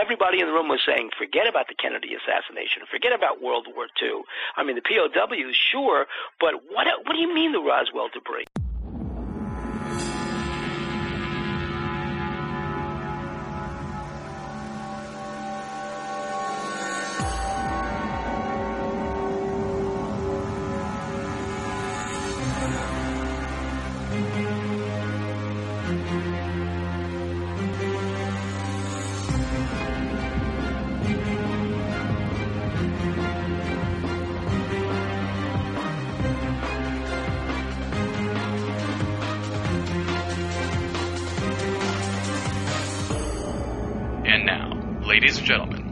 everybody in the room was saying, forget about the Kennedy assassination, forget about World War II. I mean, the POWs, sure, but what do you mean the Roswell debris?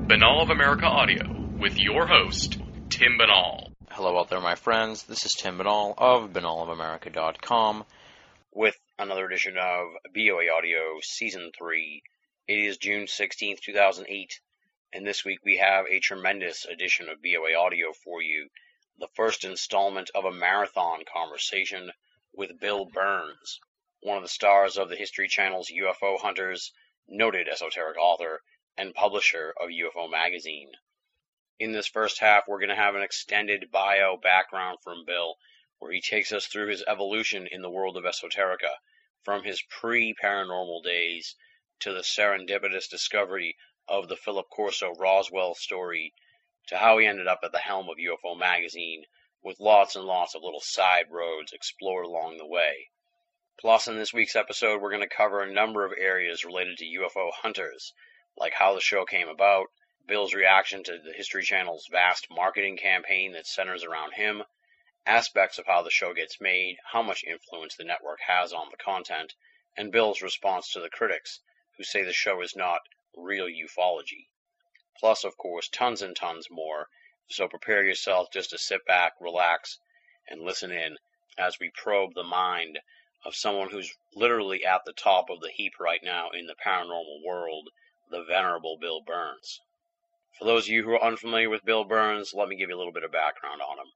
Banal of America Audio, with your host, Tim Banal. Hello out there, my friends. This is Tim Banal of banalofamerica.com with another edition of BOA Audio Season 3. It is June 16th, 2008, and this week we have a tremendous edition of BOA Audio for you. The first installment of a marathon conversation with Bill Birnes, one of the stars of the History Channel's UFO Hunters, noted esoteric author, and publisher of UFO Magazine. In this first half, we're going to have an extended bio background from Bill, where he takes us through his evolution in the world of esoterica, from his pre-paranormal days to the serendipitous discovery of the Philip Corso Roswell story, to how he ended up at the helm of UFO Magazine, with lots and lots of little side roads explored along the way. Plus, in this week's episode, we're going to cover a number of areas related to UFO hunters, like how the show came about, Bill's reaction to the History Channel's vast marketing campaign that centers around him, aspects of how the show gets made, how much influence the network has on the content, and Bill's response to the critics who say the show is not real ufology. Plus, of course, tons and tons more, so prepare yourself just to sit back, relax, and listen in as we probe the mind of someone who's literally at the top of the heap right now in the paranormal world, the venerable Bill Birnes. For those of you who are unfamiliar with Bill Birnes, let me give you a little bit of background on him.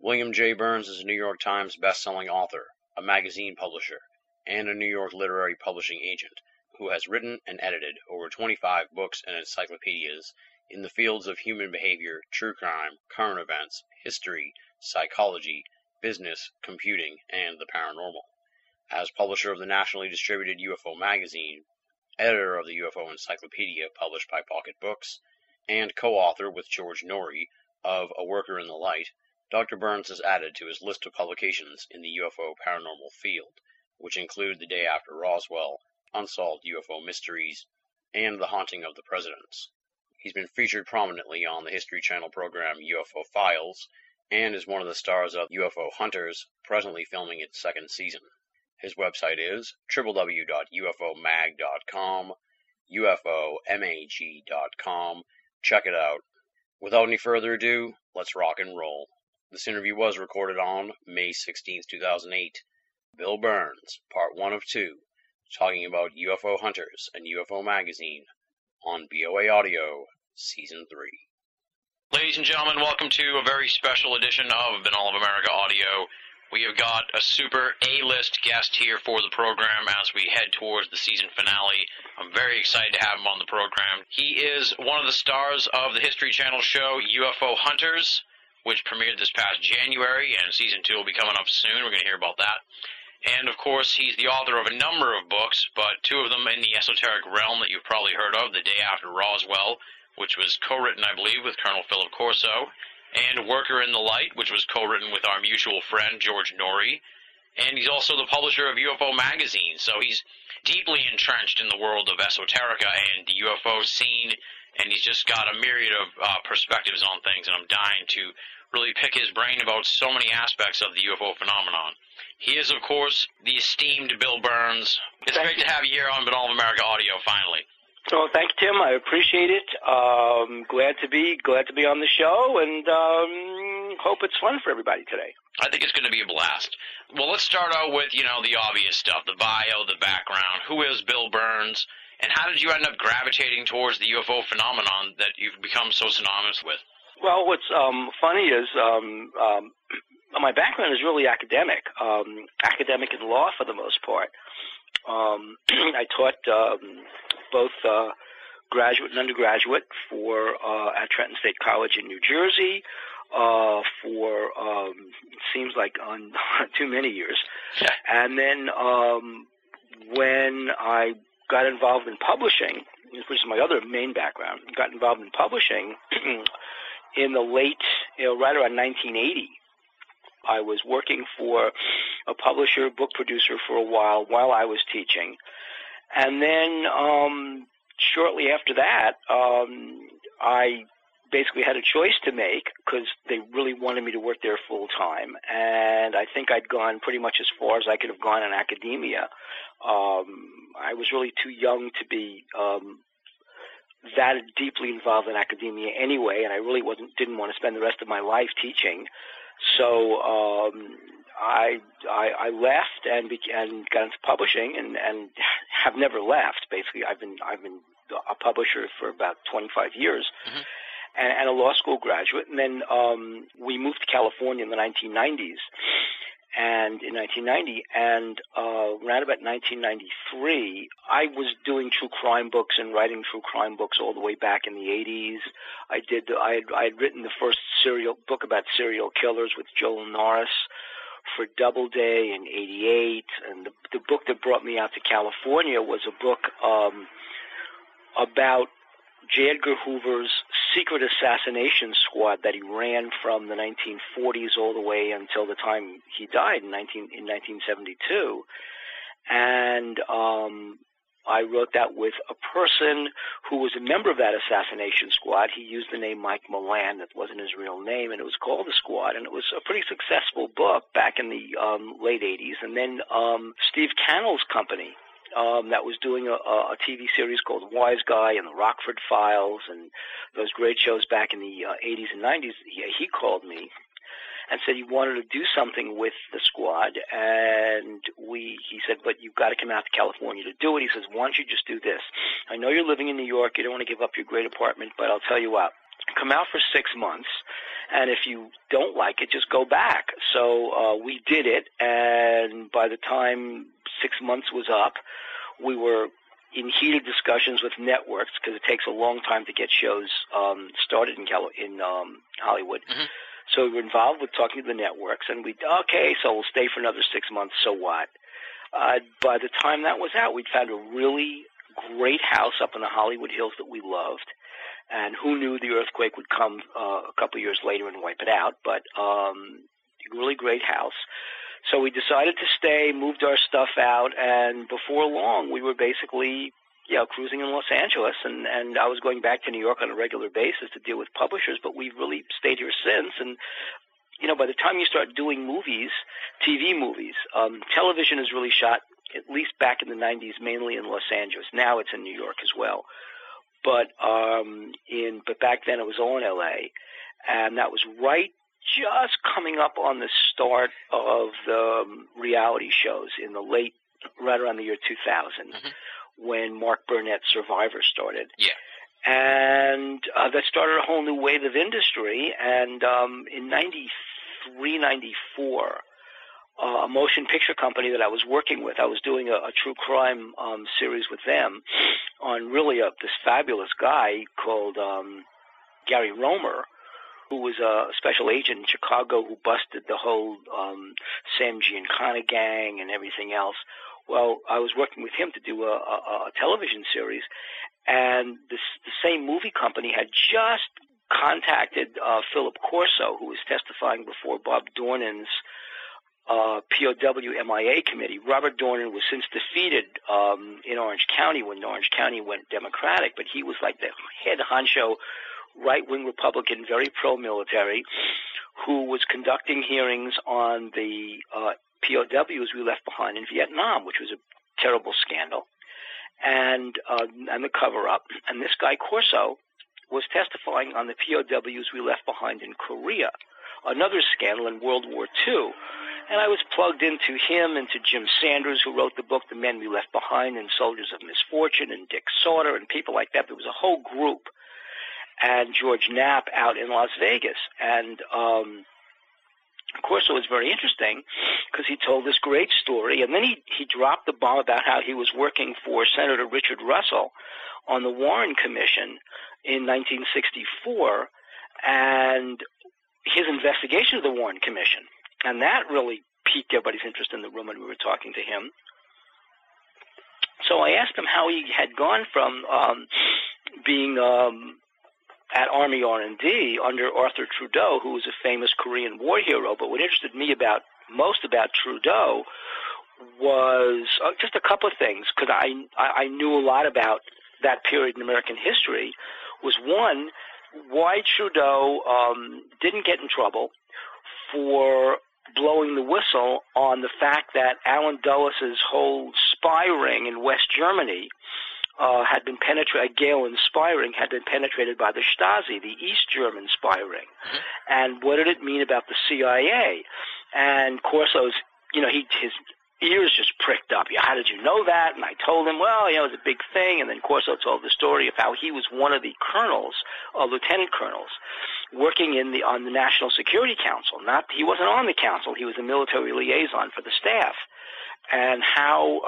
William J. Burns is a New York Times best-selling author, a magazine publisher, and a New York literary publishing agent who has written and edited over 25 books and encyclopedias in the fields of human behavior, true crime, current events, history, psychology, business, computing, and the paranormal. As publisher of the nationally distributed UFO Magazine, editor of the UFO Encyclopedia published by Pocket Books, and co-author with George Norrie of A Worker in the Light, Dr. Birnes has added to his list of publications in the UFO paranormal field, which include The Day After Roswell, Unsolved UFO Mysteries, and The Haunting of the Presidents. He's been featured prominently on the History Channel program UFO Files, and is one of the stars of UFO Hunters, presently filming its second season. His website is www.ufomag.com, ufomag.com. Check it out. Without any further ado, let's rock and roll. This interview was recorded on May 16, 2008. Bill Birnes, part 1 of 2, talking about UFO Hunters and UFO Magazine on BOA Audio, Season 3. Ladies and gentlemen, welcome to a very special edition of Banal of America Audio. We have got a super A-list guest here for the program as we head towards the season finale. I'm very excited to have him on the program. He is one of the stars of the History Channel show UFO Hunters, which premiered this past January, and season 2 will be coming up soon. We're going to hear about that. And, of course, he's the author of a number of books, but two of them in the esoteric realm that you've probably heard of, The Day After Roswell, which was co-written, I believe, with Colonel Philip Corso, and Worker in the Light, which was co-written with our mutual friend, George Norrie. And he's also the publisher of UFO Magazine, so he's deeply entrenched in the world of esoterica and the UFO scene, and he's just got a myriad of perspectives on things, and I'm dying to really pick his brain about so many aspects of the UFO phenomenon. He is, of course, the esteemed Bill Birnes. It's great to have you here on Banal of America Audio, finally. Well, thank you, Tim. I appreciate it. Glad to be on the show, and hope it's fun for everybody today. I think it's going to be a blast. Well, let's start out with, you know, the obvious stuff, the bio, the background. Who is Bill Birnes, and how did you end up gravitating towards the UFO phenomenon that you've become so synonymous with? Well, what's funny is my background is really academic, and law for the most part. I taught both graduate and undergraduate for at Trenton State College in New Jersey for seems like too many years. And then when I got involved in publishing, which is my other main background, got involved in publishing in the late, right around 1980. I was working for a publisher, book producer for a while I was teaching. And then shortly after that, I basically had a choice to make because they really wanted me to work there full time. And I think I'd gone pretty much as far as I could have gone in academia. I was really too young to be that deeply involved in academia anyway, and I really didn't want to spend the rest of my life teaching. So I left and got into publishing and have never left. Basically, I've been a publisher for about 25 years, and a law school graduate. And then we moved to California in the 1990s, and in 1990, and around about 1993, I was doing true crime books and writing true crime books all the way back in the 80s. I had written the first book about serial killers with Joel Norris for Doubleday in 88, and the book that brought me out to California was a book about J. Edgar Hoover's secret assassination squad that he ran from the 1940s all the way until the time he died in 1972. And I wrote that with a person who was a member of that assassination squad. He used the name Mike Milan. That wasn't his real name, and it was called The Squad. And it was a pretty successful book back in the late 80s. And then Steve Cannell's company, that was doing a TV series called Wise Guy and the Rockford Files and those great shows back in the 80s and 90s, he called me and said he wanted to do something with The Squad. And he said, but you've got to come out to California to do it. He says, why don't you just do this? I know you're living in New York. You don't want to give up your great apartment, but I'll tell you what. Come out for 6 months, and if you don't like it, just go back. So we did it, and by the time 6 months was up, we were in heated discussions with networks because it takes a long time to get shows started in Hollywood. So we were involved with talking to the networks, and okay, so we'll stay for another 6 months, so what? By the time that was out, we'd found a really great house up in the Hollywood Hills that we loved. And who knew the earthquake would come a couple years later and wipe it out, but really great house. So we decided to stay, moved our stuff out, and before long we were basically cruising in Los Angeles, and I was going back to New York on a regular basis to deal with publishers, but we've really stayed here since. And by the time you start doing movies, TV movies, television is really shot, at least back in the 90s, mainly in Los Angeles. Now it's in New York as well. But back then it was all in L.A., and that was right just coming up on the start of the reality shows in the late, right around the year 2000, when Mark Burnett's Survivor started. And that started a whole new wave of industry, and in 93, 94, a motion picture company that I was working with, I was doing a true crime series with them on really this fabulous guy called Gary Rohmer, who was a special agent in Chicago who busted the whole Sam Giancana gang and everything else. Well, I was working with him to do a television series, and the same movie company had just contacted Philip Corso, who was testifying before Bob Dornan's POW MIA committee. Robert Dornan was since defeated in Orange County when Orange County went Democratic, but he was like the head honcho, right-wing Republican, very pro-military, who was conducting hearings on the POWs we left behind in Vietnam, which was a terrible scandal, and the cover-up. And this guy Corso was testifying on the POWs we left behind in Korea, another scandal in World War II. And I was plugged into him, into Jim Sanders, who wrote the book The Men We Left Behind, and Soldiers of Misfortune, and Dick Sauter, and people like that. There was a whole group, and George Knapp out in Las Vegas. And of course, it was very interesting because he told this great story, and then he dropped the bomb about how he was working for Senator Richard Russell on the Warren Commission in 1964 and his investigation of the Warren Commission. And that really piqued everybody's interest in the room when we were talking to him. So I asked him how he had gone from being at Army R&D under Arthur Trudeau, who was a famous Korean War hero. But what interested me about most about Trudeau was just a couple of things, because I knew a lot about that period in American history, was one, why Trudeau didn't get in trouble for blowing the whistle on the fact that Alan Dulles' whole spy ring in West Germany had been penetrated, Gehlen's spy ring had been penetrated by the Stasi, the East German spy ring. Mm-hmm. And what did it mean about the CIA? And Corso's, you know, his ears just pricked up. How did you know that? And I told him, well, you know, it was a big thing. And then Corso told the story of how he was one of the colonels, lieutenant colonels, working in the on the National Security Council. He wasn't on the council. He was a military liaison for the staff. And how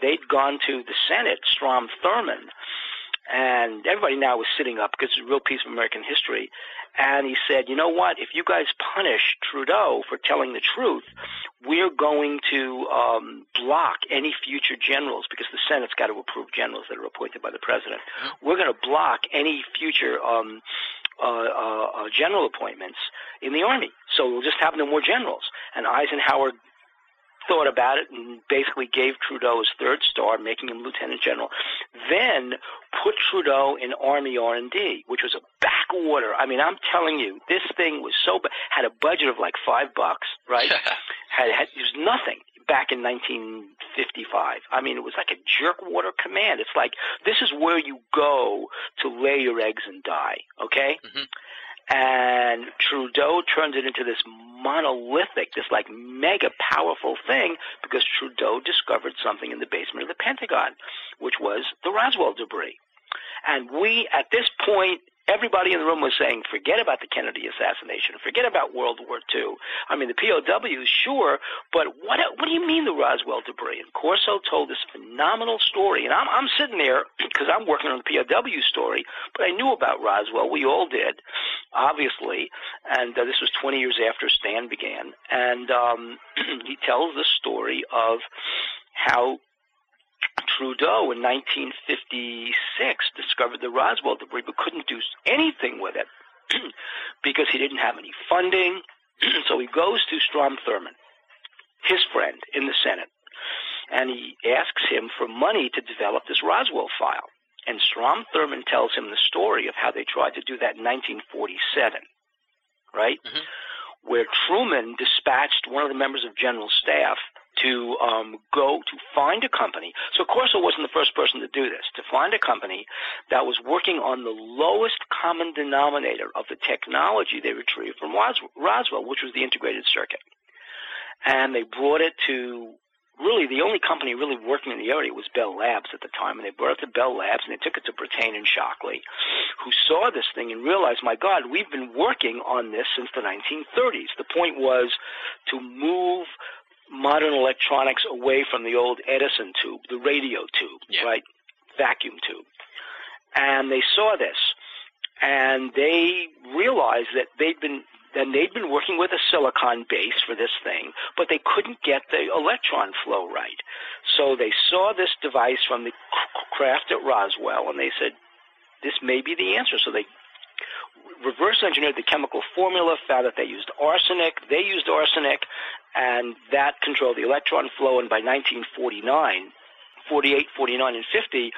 they'd gone to the Senate, Strom Thurmond, and everybody now was sitting up because it's a real piece of American history. And he said, you know what, if you guys punish Trudeau for telling the truth, we're going to block any future generals, because the Senate's got to approve generals that are appointed by the president. We're going to block any future general appointments in the Army. So we'll just have no more generals. And Eisenhower thought about it and basically gave Trudeau his third star, making him lieutenant general, then put Trudeau in Army R&D, which was a backorder. I mean, I'm telling you, this thing was so bad. Had a budget of like $5, right? It was nothing back in 1955. I mean, it was like a jerkwater command. It's like, this is where you go to lay your eggs and die, okay? Mm-hmm. And Trudeau turned it into this monolithic, this like mega powerful thing, because Trudeau discovered something in the basement of the Pentagon, which was the Roswell debris. And we, at this point, everybody in the room was saying, forget about the Kennedy assassination, forget about World War II. I mean, the POWs, sure, but what do you mean the Roswell debris? And Corso told this phenomenal story, and I'm sitting there because I'm working on the POW story, but I knew about Roswell. We all did, obviously, and this was 20 years after Stan began. And he tells the story of how Trudeau in 1956 discovered the Roswell debris but couldn't do anything with it because he didn't have any funding. So he goes to Strom Thurmond, his friend in the Senate, and he asks him for money to develop this Roswell file. And Strom Thurmond tells him the story of how they tried to do that in 1947, right, mm-hmm. where Truman dispatched one of the members of General Staff to go to find a company. So Corso wasn't the first person to do this, to find a company that was working on the lowest common denominator of the technology they retrieved from Roswell, which was the integrated circuit. And they brought it to really the only company really working in the area was Bell Labs at the time, and they brought it to Bell Labs, and they took it to Brattain and Shockley, who saw this thing and realized, my God, we've been working on this since the 1930s. The point was to move modern electronics away from the old Edison tube, the radio tube, yeah. right, vacuum tube. And they saw this, and they realized that they'd been working with a silicon base for this thing, but they couldn't get the electron flow right. So they saw this device from the craft at Roswell, and they said, this may be the answer. So they reverse engineered the chemical formula, found that they used arsenic, and that controlled the electron flow. And by 1949, 48, 49, and 50,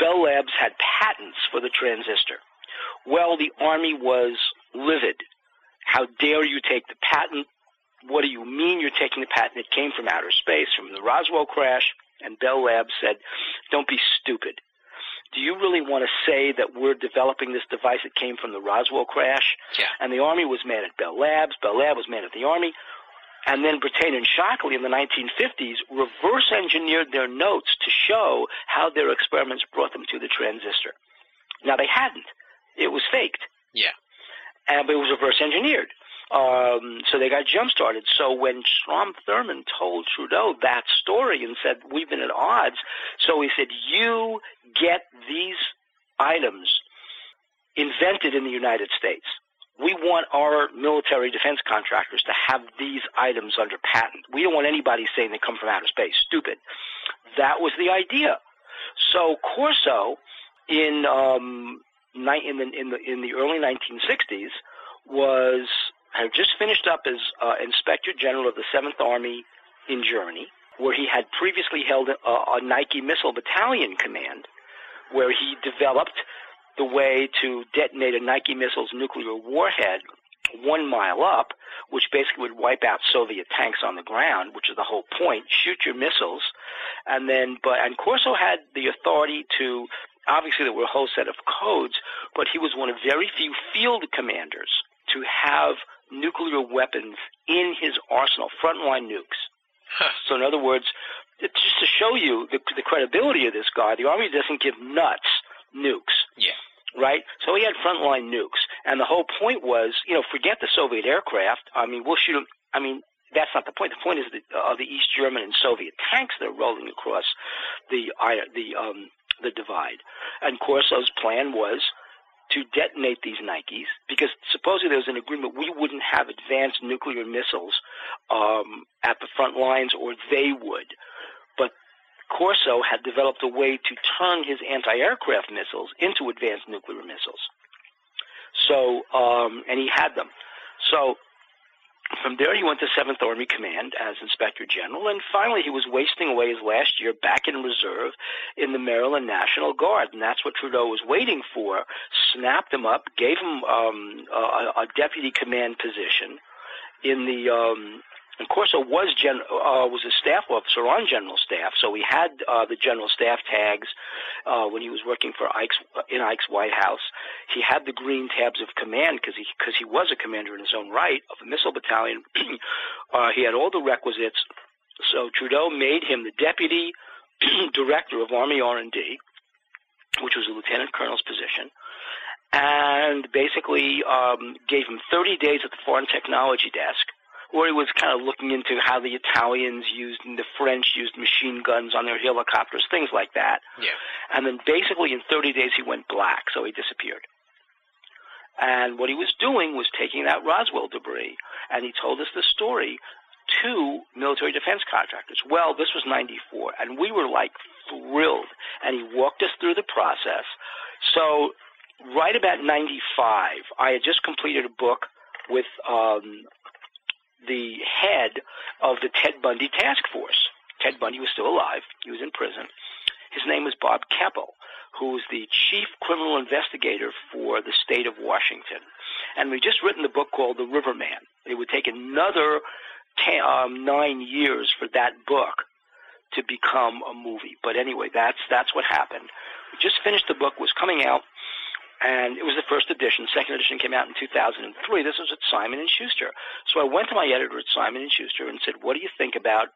Bell Labs had patents for the transistor. Well, the Army was livid. How dare you take the patent? What do you mean you're taking the patent? It came from outer space, from the Roswell crash, and Bell Labs said, don't be stupid. Do you really want to say that we're developing this device that came from the Roswell crash? Yeah. And the Army was mad at Bell Labs. Bell Labs was mad at the Army. And then Brattain and Shockley in the 1950s reverse engineered their notes to show how their experiments brought them to the transistor. Now, they hadn't. It was faked. Yeah. But it was reverse engineered. So they got jump-started. So when Strom Thurmond told Trudeau that story and said, we've been at odds, so he said, you get these items invented in the United States. We want our military defense contractors to have these items under patent. We don't want anybody saying they come from outer space. Stupid. That was the idea. So Corso, in the early 1960s, had just finished up as Inspector General of the 7th Army in Germany, where he had previously held a Nike Missile Battalion command, where he developed the way to detonate a Nike missile's nuclear warhead 1 mile up, which basically would wipe out Soviet tanks on the ground, which is the whole point. Shoot your missiles, and Corso had the authority to. Obviously, there were a whole set of codes, but he was one of very few field commanders to have nuclear weapons in his arsenal, frontline nukes. Huh. So, in other words, just to show you the credibility of this guy, the Army doesn't give nuts nukes. Yeah. Right? So he had frontline nukes. And the whole point was, you know, forget the Soviet aircraft. I mean, we'll shoot them. I mean, that's not the point. The point is the East German and Soviet tanks that are rolling across the divide. And Corso's plan was to detonate these Nikes because supposedly there was an agreement we wouldn't have advanced nuclear missiles at the front lines, or they would. But Corso had developed a way to turn his anti-aircraft missiles into advanced nuclear missiles. So, and he had them. So from there he went to 7th Army Command as Inspector General, and finally he was wasting away his last year back in reserve in the Maryland National Guard, and that's what Trudeau was waiting for, snapped him up, gave him a deputy command position in the and Corso was a staff officer on general staff, so he had the general staff tags when he was working for Ike's White House. He had the green tabs of command because he was a commander in his own right of a missile battalion. He had all the requisites. So Trudeau made him the deputy director of Army R&D, which was a lieutenant colonel's position, and basically gave him 30 days at the Foreign Technology Desk, where he was kind of looking into how the Italians used and the French used machine guns on their helicopters, things like that. Yeah. And then basically in 30 days he went black, so he disappeared. And what he was doing was taking out Roswell debris, and he told us the story to military defense contractors. Well, this was 94, and we were like thrilled, and he walked us through the process. So right about 95, I had just completed a book with the head of the Ted Bundy task force. Ted Bundy was still alive. He was in prison. His name was Bob Keppel, who was the chief criminal investigator for the state of Washington. And we'd just written a book called The Riverman. It would take another 9 years for that book to become a movie. But anyway, that's what happened. We just finished the book, was coming out, and it was the first edition. Second edition came out in 2003. This was at Simon and Schuster. So I went to my editor at Simon and Schuster and said, "What do you think about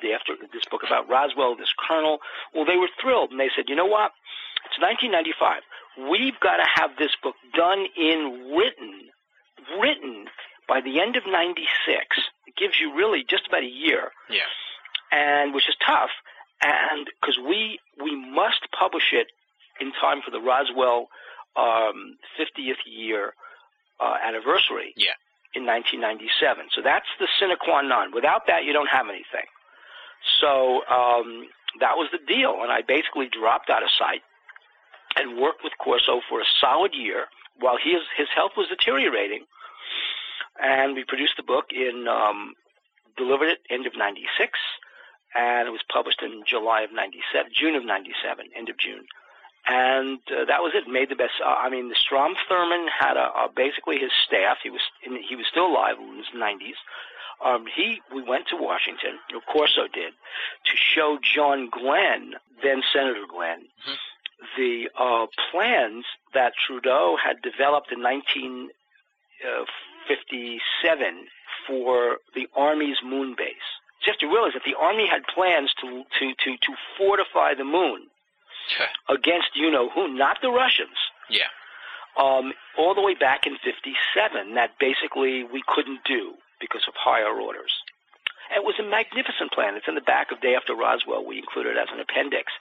this book about Roswell, this colonel?" Well, they were thrilled, and they said, "You know what? It's 1995. We've got to have this book done in written by the end of '96. It gives you really just about a year, yeah, and which is tough, and because we must publish it in time for the Roswell." 50th year anniversary, yeah, in 1997. So that's the sine qua non. Without that, you don't have anything. So that was the deal, and I basically dropped out of sight and worked with Corso for a solid year while his health was deteriorating, and we produced the book delivered it end of 96, and it was published in June of 97, end of June. And that was it. Made the best. I mean, the Strom Thurmond had basically his staff. He was still alive in his 90s. We went to Washington, of course, Corso did, to show John Glenn, then Senator Glenn, mm-hmm, the plans that Trudeau had developed in 1957 for the Army's moon base. So you have to realize that the Army had plans to fortify the moon. Against you know who, not the Russians. Yeah. All the way back in 57, that basically we couldn't do because of higher orders. And it was a magnificent plan. It's in the back of Day After Roswell. We include it as an appendix.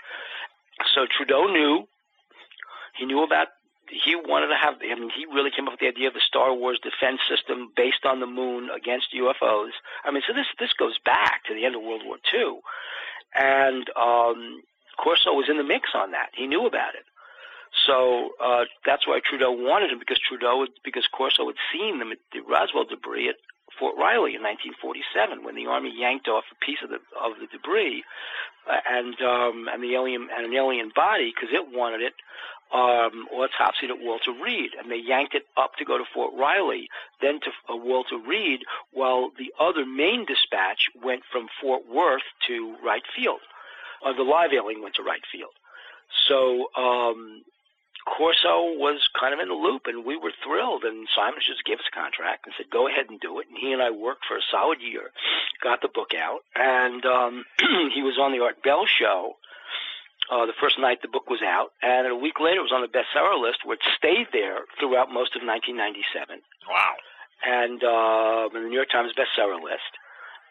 So Trudeau knew. He knew about, he wanted to have, I mean, he really came up with the idea of the Star Wars defense system based on the moon against UFOs. I mean, so this goes back to the end of World War II. And Corso was in the mix on that. He knew about it. So that's why Trudeau wanted him, because Corso had seen the Roswell debris at Fort Riley in 1947 when the Army yanked off a piece of the debris and the alien and an alien body, because it wanted it autopsied at Walter Reed, and they yanked it up to go to Fort Riley, then to Walter Reed, while the other main dispatch went from Fort Worth to Wright Field. The live alien went to Wright Field. So Corso was kind of in the loop, and we were thrilled, and Simon just gave us a contract and said, go ahead and do it. And he and I worked for a solid year, got the book out, and he was on the Art Bell show the first night the book was out, and a week later it was on the bestseller list, where it stayed there throughout most of 1997. Wow. And the New York Times bestseller list.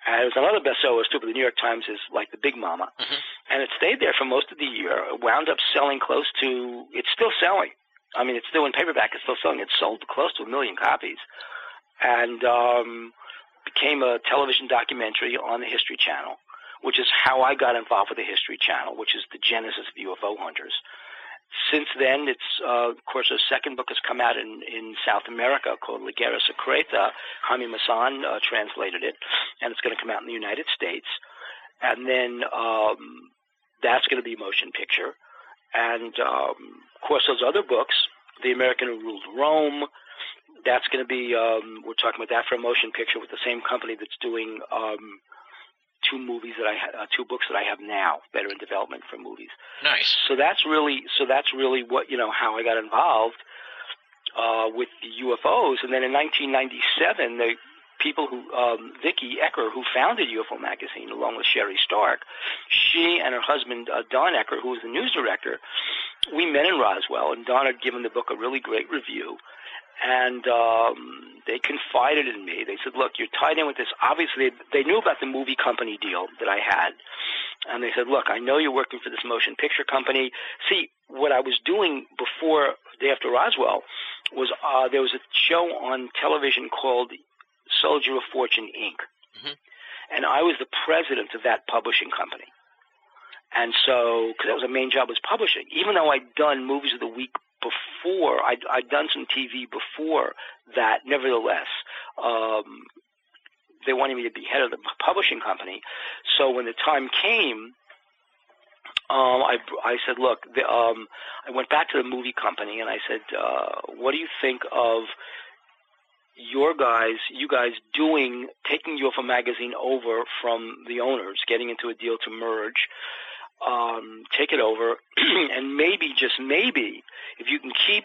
And it was another bestseller list too, but the New York Times is like the big mama. Mm-hmm. And it stayed there for most of the year. It wound up selling close to – it's still selling. I mean, it's still in paperback. It's still selling. It sold close to 1 million copies, and became a television documentary on the History Channel, which is how I got involved with the History Channel, which is the genesis of UFO Hunters. Since then, it's Corso's second book has come out in South America called La Guerra Secreta. Jaime Maussan translated it, and it's going to come out in the United States. And then that's going to be a motion picture. And Corso's other books, The American Who Ruled Rome, that's going to be we're talking about that for a motion picture with the same company that's doing two books that I have now that are in development for movies. Nice. So that's really what, you know, how I got involved with the UFOs. And then in 1997, the people who Vicki Ecker, who founded UFO Magazine along with Sherry Stark, she and her husband Don Ecker, who was the news director, we met in Roswell, and Don had given the book a really great review. And they confided in me. They said, look, you're tied in with this. Obviously, they knew about the movie company deal that I had. And they said, look, I know you're working for this motion picture company. See, what I was doing before, day after Roswell, was there was a show on television called Soldier of Fortune, Inc. Mm-hmm. And I was the president of that publishing company. And so, because that was my main job, was publishing. Even though I'd done Movies of the Week before, I'd done some TV before that. Nevertheless, they wanted me to be head of the publishing company. So when the time came, I said, look, I went back to the movie company and I said, what do you think of you guys taking UFO Magazine over from the owners, getting into a deal to merge? Take it over, and maybe, just maybe, if you can keep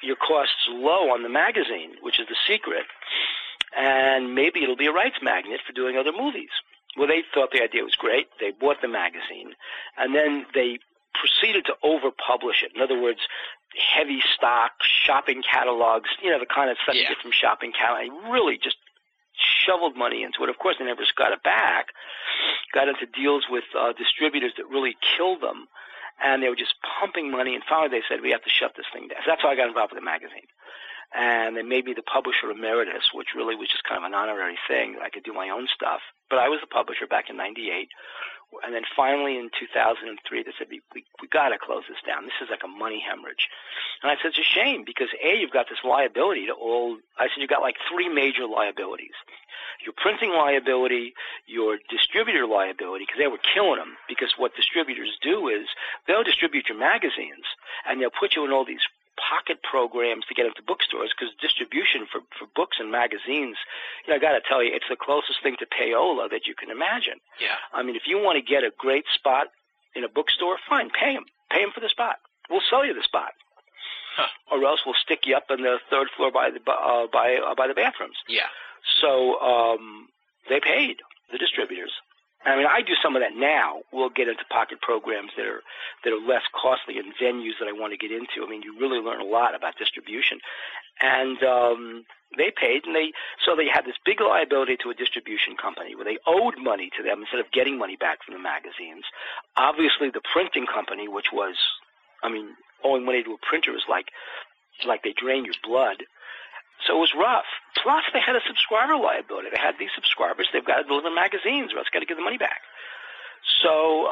your costs low on the magazine, which is the secret, and maybe it'll be a rights magnet for doing other movies. Well, they thought the idea was great. They bought the magazine, and then they proceeded to over-publish it. In other words, heavy stock, shopping catalogs, you know, the kind of stuff you get from shopping catalogs, really just shoveled money into it. Of course, they never got it back. Got into deals with distributors that really killed them, and they were just pumping money. And finally, they said, "We have to shut this thing down." So that's how I got involved with the magazine. And they made me the publisher emeritus, which really was just kind of an honorary thing that I could do my own stuff. But I was the publisher back in '98, and then finally in 2003, they said, "We got to close this down. This is like a money hemorrhage." And I said, "It's a shame because A, you've got this liability to all." I said, "You've got like three major liabilities: your printing liability, your distributor liability, because they were killing them. Because what distributors do is they'll distribute your magazines and they'll put you in all these pocket programs to get into bookstores, because distribution for books and magazines, you know, I got to tell you, it's the closest thing to payola that you can imagine. Yeah. I mean, if you want to get a great spot in a bookstore, fine, pay them for the spot. We'll sell you the spot, or else we'll stick you up on the third floor by the bathrooms." Yeah. So they paid the distributors. I mean, I do some of that now. We'll get into pocket programs that are less costly and venues that I want to get into. I mean, you really learn a lot about distribution. And they paid, and so they had this big liability to a distribution company where they owed money to them instead of getting money back from the magazines. Obviously, the printing company, which was, I mean, owing money to a printer is like they drain your blood. So it was rough. Plus, they had a subscriber liability. They had these subscribers. They've got to deliver magazines, or else got to give the money back. So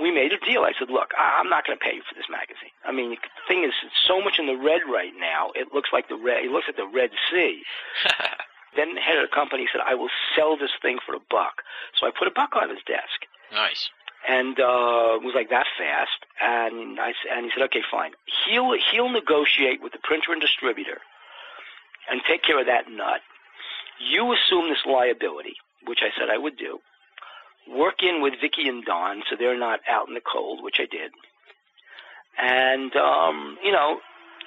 we made a deal. I said, look, I'm not going to pay you for this magazine. I mean, the thing is, it's so much in the red right now. It looks like the Red Sea. Then the head of the company said, I will sell this thing for $1. So I put $1 on his desk. Nice. And it was like that fast. And he said, okay, fine. He'll negotiate with the printer and distributor and take care of that nut. You assume this liability, which I said I would do. Work in with Vicky and Don so they're not out in the cold, which I did. And, you know,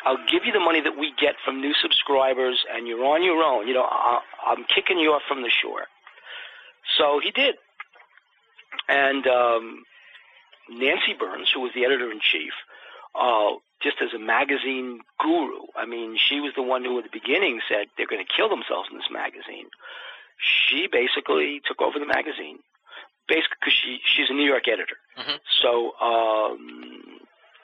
I'll give you the money that we get from new subscribers, and you're on your own. You know, I'm kicking you off from the shore. So he did. And Nancy Burns, who was the editor-in-chief, just as a magazine guru, I mean, she was the one who at the beginning said they're going to kill themselves in this magazine. She basically took over the magazine, basically because she's a New York editor. Mm-hmm. So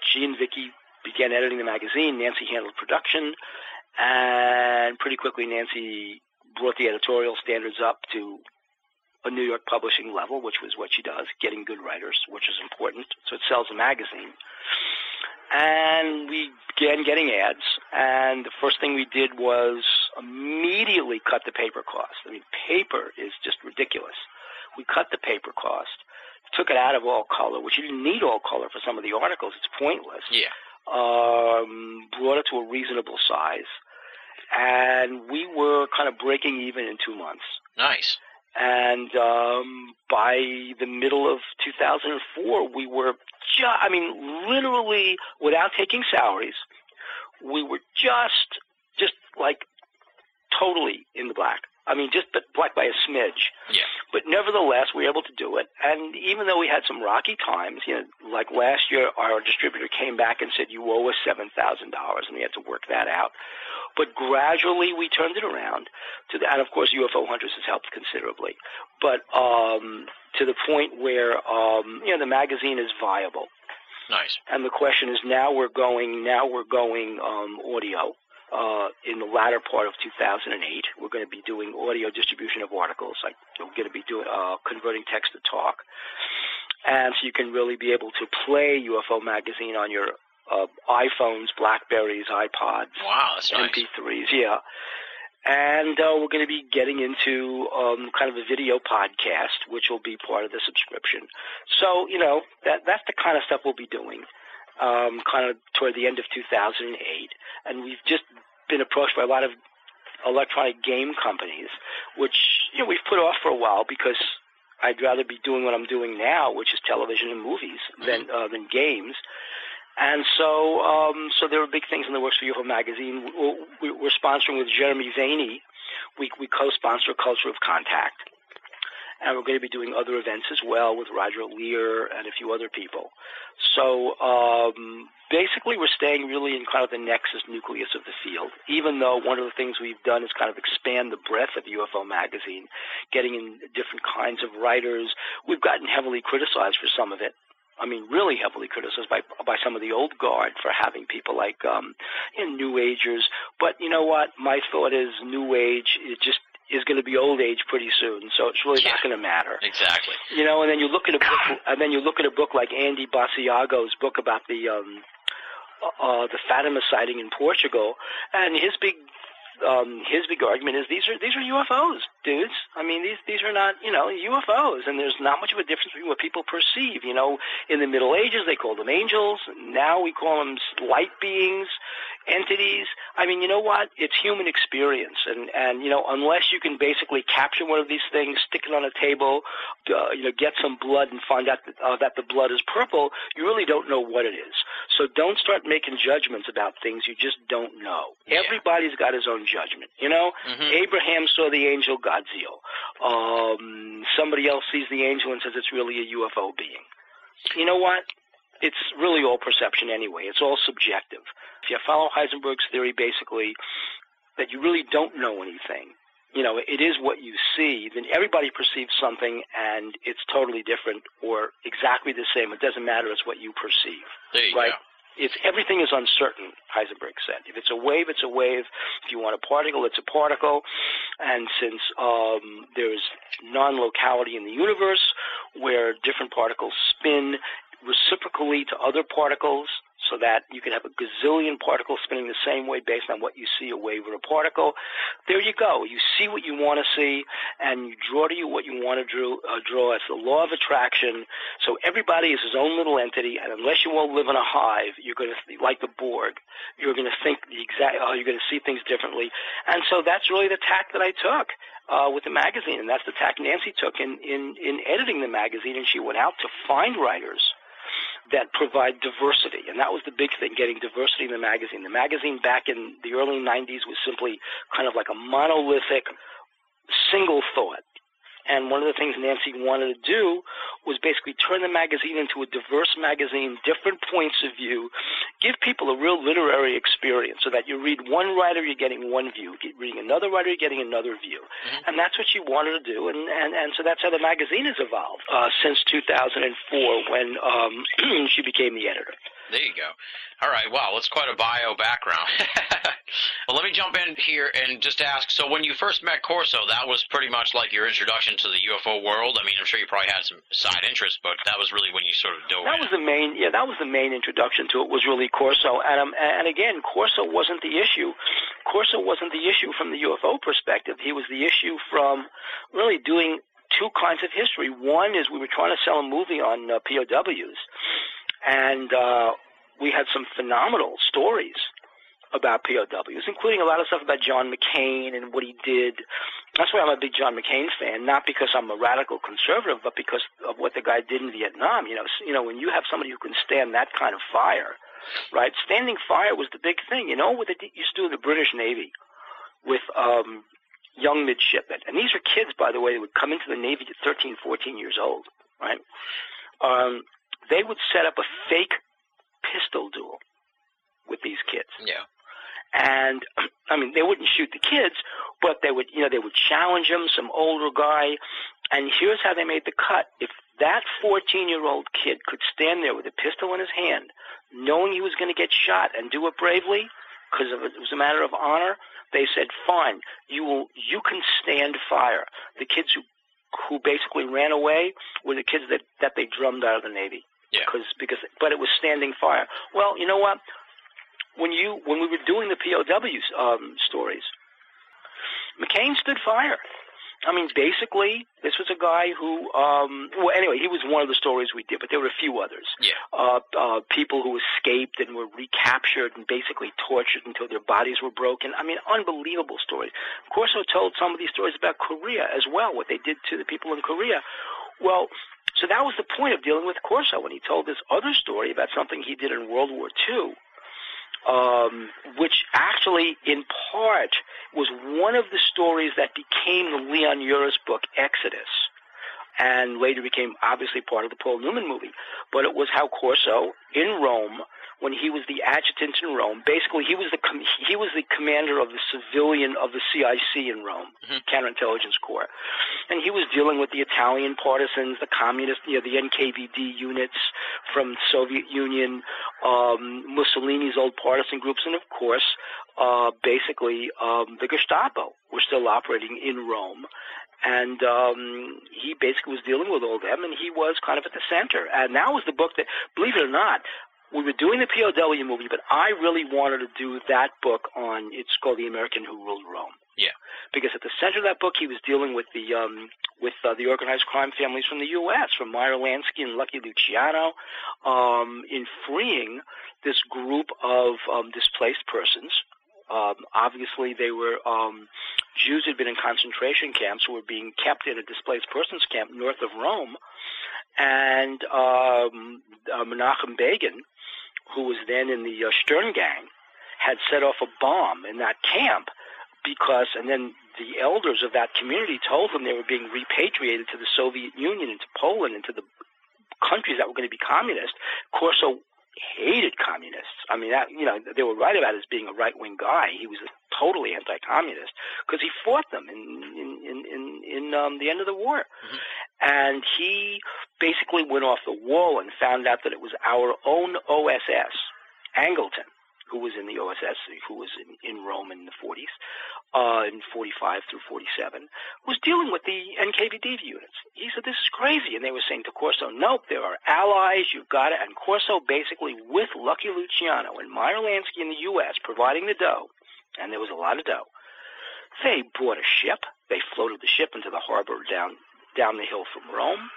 she and Vicky began editing the magazine. Nancy handled production, and pretty quickly Nancy brought the editorial standards up to a New York publishing level, which was what she does, getting good writers, which is important. So it sells a magazine. And we began getting ads, and the first thing we did was immediately cut the paper cost. I mean, paper is just ridiculous. We cut the paper cost, took it out of all color, which you didn't need all color for some of the articles. It's pointless. Yeah. Brought it to a reasonable size, and we were kind of breaking even in 2 months. Nice. And by the middle of 2004, we were literally without taking salaries, we were just like totally in the black. I mean, but black by a smidge. Yeah. But nevertheless, we were able to do it. And even though we had some rocky times, you know, like last year, our distributor came back and said, you owe us $7,000, and we had to work that out. But gradually, we turned it around. And of course, UFO Hunters has helped considerably. But to the point where, you know, the magazine is viable. Nice. And the question is, now we're going audio. In the latter part of 2008, we're going to be doing audio distribution of articles. Like we're going to be doing converting text to talk, and so you can really be able to play UFO Magazine on your iPhones, Blackberries, iPods, wow, that's MP3s, nice. Yeah. And we're going to be getting into kind of a video podcast, which will be part of the subscription. So you know that's the kind of stuff we'll be doing. Kind of toward the end of 2008, and we've just been approached by a lot of electronic game companies, which you know we've put off for a while because I'd rather be doing what I'm doing now, which is television and movies, than games. And so, there were big things in the works for UFO Magazine. We're sponsoring with Jeremy Zaney. We co-sponsor Culture of Contact. And we're going to be doing other events as well with Roger Lear and a few other people. So basically we're staying really in kind of the nexus nucleus of the field, even though one of the things we've done is kind of expand the breadth of UFO Magazine, getting in different kinds of writers. We've gotten heavily criticized for some of it. I mean, really heavily criticized by some of the old guard for having people like New Agers. But you know what? My thought is New Age, it just is going to be old age pretty soon, so it's really not going to matter. Exactly. You know, and then you look at a book, like Andy Basiago's book about the Fatima sighting in Portugal, and his big argument is these are UFOs, dudes. I mean, these are not, you know, UFOs, and there's not much of a difference between what people perceive. You know, in the Middle Ages they called them angels, now we call them light beings. Entities. I mean, you know what? It's human experience, and you know, unless you can basically capture one of these things, stick it on a table, you know, get some blood and find out that the blood is purple, you really don't know what it is. So don't start making judgments about things you just don't know. Yeah. Everybody's got his own judgment, you know. Mm-hmm. Abraham saw the angel Godziel. Somebody else sees the angel and says it's really a UFO being. You know what? It's really all perception anyway. It's all subjective. If you follow Heisenberg's theory, basically, that you really don't know anything, you know, it is what you see, then everybody perceives something and it's totally different or exactly the same. It doesn't matter. It's what you perceive. There you go. It's everything is uncertain, Heisenberg said. If it's a wave, it's a wave. If you want a particle, it's a particle. And since there is non-locality in the universe where different particles spin reciprocally to other particles, so that you can have a gazillion particles spinning the same way based on what you see, a wave or a particle. There you go. You see what you want to see, and you draw to you what you want to draw. It's the law of attraction. So everybody is his own little entity, and unless you all live in a hive, you're going to, like the Borg, you're going to think the exact, you're going to see things differently. And so that's really the tack that I took with the magazine, and that's the tack Nancy took in editing the magazine, and she went out to find writers that provide diversity, and that was the big thing, getting diversity in the magazine. The magazine back in the early 90s was simply kind of like a monolithic single thought, and one of the things Nancy wanted to do was basically turn the magazine into a diverse magazine, different points of view, give people a real literary experience so that you read one writer, you're getting one view. Reading another writer, you're getting another view. Mm-hmm. And that's what she wanted to do, and so that's how the magazine has evolved since 2004 when she became the editor. There you go. All right. Wow, that's quite a bio background. Well, let me jump in here and just ask, so when you first met Corso, that was pretty much like your introduction to the UFO world. I mean, I'm sure you probably had some side interest, but that was really when you sort of dove in. That was the main introduction to it, was really Corso. And again, Corso wasn't the issue. Corso wasn't the issue from the UFO perspective. He was the issue from really doing two kinds of history. One is we were trying to sell a movie on POWs. And we had some phenomenal stories about POWs, including a lot of stuff about John McCain and what he did. That's why I'm a big John McCain fan, not because I'm a radical conservative, but because of what the guy did in Vietnam. You know, when you have somebody who can stand that kind of fire, right? Standing fire was the big thing. You know what they used to do in the British Navy with young midshipmen? And these are kids, by the way, that would come into the Navy at 13, 14 years old, right? They would set up a fake pistol duel with these kids. Yeah. And, I mean, they wouldn't shoot the kids, but they would, you know, they would challenge them, some older guy. And here's how they made the cut. If that 14-year-old kid could stand there with a pistol in his hand, knowing he was going to get shot and do it bravely because it was a matter of honor, they said, fine, you can stand fire. The kids who basically ran away were the kids that they drummed out of the Navy. Yeah. But it was standing fire. Well, you know what? When we were doing the POWs stories, McCain stood fire. I mean, basically, this was a guy who well, anyway, he was one of the stories we did, but there were a few others. Yeah. People who escaped and were recaptured and basically tortured until their bodies were broken. I mean, unbelievable stories. Corso told some of these stories about Korea as well, what they did to the people in Korea. Well, so that was the point of dealing with Corso when he told this other story about something he did in World War II. Which actually, in part, was one of the stories that became the Leon Uris book, Exodus, and later became obviously part of the Paul Newman movie. But it was how Corso, in Rome, when he was the adjutant in Rome, basically he was the commander of the civilian of the CIC in Rome, mm-hmm. Counterintelligence Corps, and he was dealing with the Italian partisans, the communists, you know, the NKVD units from Soviet Union, Mussolini's old partisan groups, and of course, basically the Gestapo were still operating in Rome. And he basically was dealing with all of them, and he was kind of at the center. And that was the book that, believe it or not, we were doing the POW movie, but I really wanted to do that book on, it's called The American Who Ruled Rome. Yeah. Because at the center of that book, he was dealing with the organized crime families from the U.S., from Meyer Lansky and Lucky Luciano, in freeing this group of displaced persons. Obviously, they were Jews who had been in concentration camps who were being kept in a displaced persons camp north of Rome. And Menachem Begin, who was then in the Stern Gang, had set off a bomb in that camp because – and then the elders of that community told them they were being repatriated to the Soviet Union and to Poland and to the countries that were going to be communist. Corso hated communists. I mean, that, you know, they were right about his being a right-wing guy. He was a totally anti-communist because he fought them in the end of the war. Mm-hmm. And he basically went off the wall and found out that it was our own OSS Angleton, who was in the OSS, who was in Rome in the 40s, in 45 through 47, was dealing with the NKVD units. He said, this is crazy. And they were saying to Corso, nope, there are allies, you've got it. And Corso basically, with Lucky Luciano and Meyer Lansky in the U.S. providing the dough, and there was a lot of dough, they bought a ship. They floated the ship into the harbor down the hill from Rome.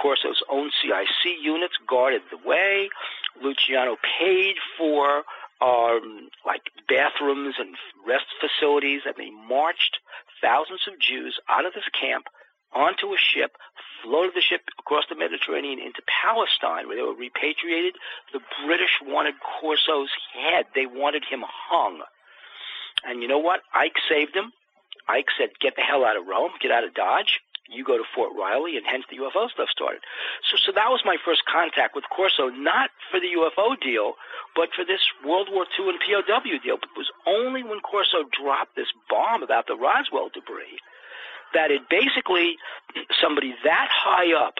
Corso's own CIC units guarded the way. Luciano paid for like bathrooms and rest facilities, and they marched thousands of Jews out of this camp onto a ship, floated the ship across the Mediterranean into Palestine, where they were repatriated. The British wanted Corso's head. They wanted him hung. And you know what? Ike saved him. Ike said, get the hell out of Rome, get out of Dodge. You go to Fort Riley, and hence the UFO stuff started. So that was my first contact with Corso, not for the UFO deal, but for this World War II and POW deal. It was only when Corso dropped this bomb about the Roswell debris that it basically, somebody that high up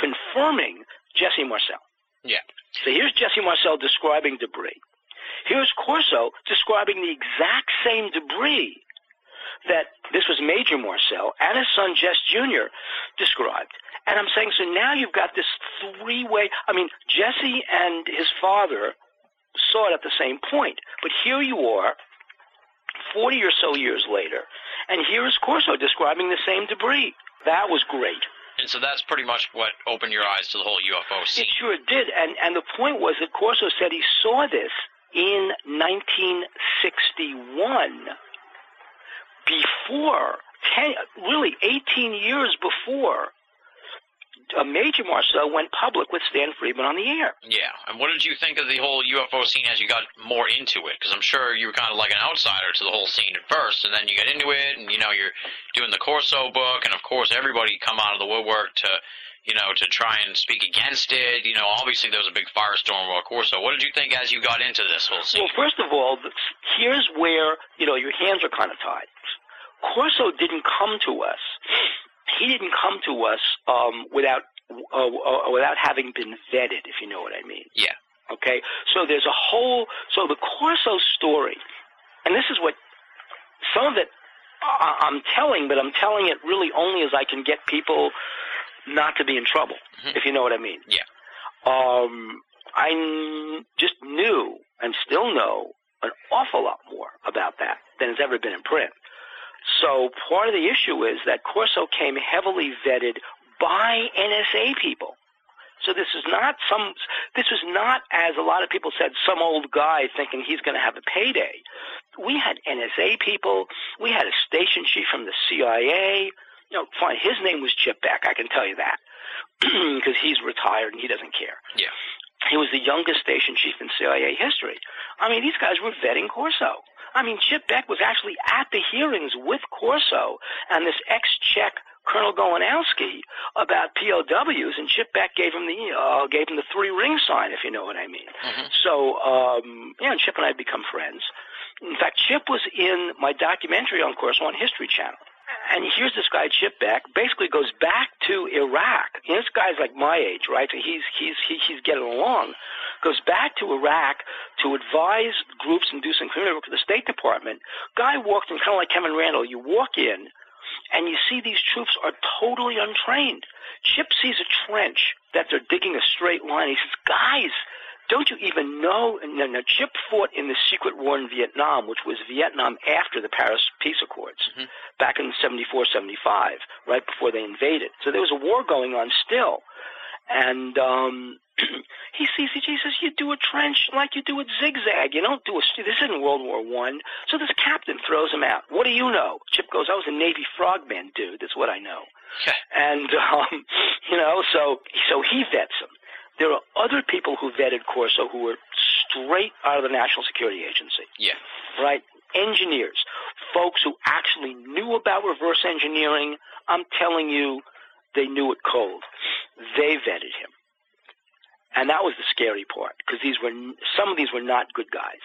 confirming Jesse Marcel. Yeah. So here's Jesse Marcel describing debris. Here's Corso describing the exact same debris that this was Major Marcel and his son Jess Jr. described. And I'm saying, so now you've got this three-way – I mean, Jesse and his father saw it at the same point. But here you are 40 or so years later, and here is Corso describing the same debris. That was great. And so that's pretty much what opened your eyes to the whole UFO scene. It sure did. And the point was that Corso said he saw this in 1961 – before, 18 years before, Major Marcel went public with Stan Friedman on the air. Yeah, and what did you think of the whole UFO scene as you got more into it? Because I'm sure you were kind of like an outsider to the whole scene at first, and then you got into it, and, you know, you're doing the Corso book, and, of course, everybody come out of the woodwork to, you know, to try and speak against it. You know, obviously there was a big firestorm about Corso. What did you think as you got into this whole scene? Well, first of all, here's where, you know, your hands are kind of tied. Corso didn't come to us. He didn't come to us without having been vetted, if you know what I mean. Yeah. Okay. So there's a whole. So the Corso story, and this is what some of it I'm telling, but I'm telling it really only as I can get people not to be in trouble, if you know what I mean. Yeah. I just knew and still know an awful lot more about that than has ever been in print. So part of the issue is that Corso came heavily vetted by NSA people. So this is not some – this was not, as a lot of people said, some old guy thinking he's going to have a payday. We had NSA people. We had a station chief from the CIA. You know, fine, his name was Chip Beck, I can tell you that, because he's retired and he doesn't care. Yeah. He was the youngest station chief in CIA history. I mean, these guys were vetting Corso. I mean, Chip Beck was actually at the hearings with Corso and this ex-Czech Colonel Golanowski about POWs, and Chip Beck gave him the three ring sign, if you know what I mean. Mm-hmm. So, yeah, and Chip and I had become friends. In fact, Chip was in my documentary on Corso on History Channel. And here's this guy, Chip Beck, basically goes back to Iraq. You know, this guy's like my age, right? So he's getting along. Goes back to Iraq to advise groups and do some criminal work for the State Department. Guy walked in, kind of like Kevin Randall. You walk in, and you see these troops are totally untrained. Chip sees a trench that they're digging a straight line. He says, guys, don't you even know? Now, Chip fought in the secret war in Vietnam, which was Vietnam after the Paris Peace Accords, back in 74, 75, right before they invaded. So there was a war going on still. And he sees it. He says, you do a trench like you do a zigzag. You don't do a – this isn't World War I. So this captain throws him out. What do you know? Chip goes, I was a Navy frogman, dude. That's what I know. And, you know, so he vets him. There are other people who vetted Corso who were straight out of the National Security Agency. Yeah. Right? Engineers, folks who actually knew about reverse engineering. I'm telling you, they knew it cold. They vetted him. And that was the scary part, because these were some of these were not good guys.